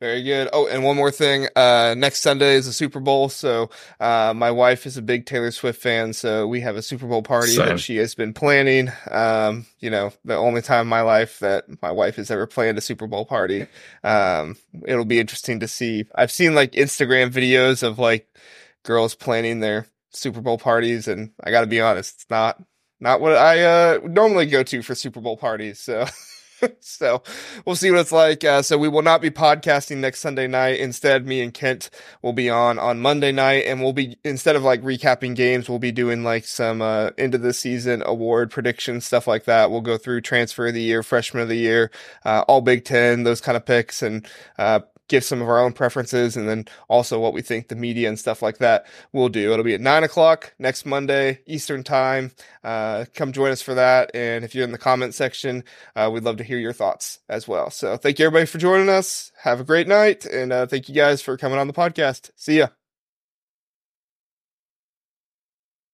Very good. Oh, and one more thing. Uh, next Sunday is the Super Bowl. So, uh, my wife is a big Taylor Swift fan. So we have a Super Bowl party Same. that she has been planning. Um, you know, the only time in my life that my wife has ever planned a Super Bowl party. Um, it'll be interesting to see. I've seen like Instagram videos of like girls planning their Super Bowl parties. And I gotta be honest, it's not, not what I, uh, normally go to for Super Bowl parties. So. So we'll see what it's like. Uh, so we will not be podcasting next Sunday night. Instead, me and Kent will be on on Monday night, and we'll be, instead of like recapping games, we'll be doing like some uh, end of the season award predictions, stuff like that. We'll go through transfer of the year, freshman of the year, uh, all Big Ten, those kind of picks, and uh, give some of our own preferences, and then also what we think the media and stuff like that will do. It'll be at nine o'clock next Monday Eastern time. Uh, come join us for that. And if you're in the comment section, uh, we'd love to hear your thoughts as well. So thank you everybody for joining us. Have a great night. And uh, thank you guys for coming on the podcast. See ya.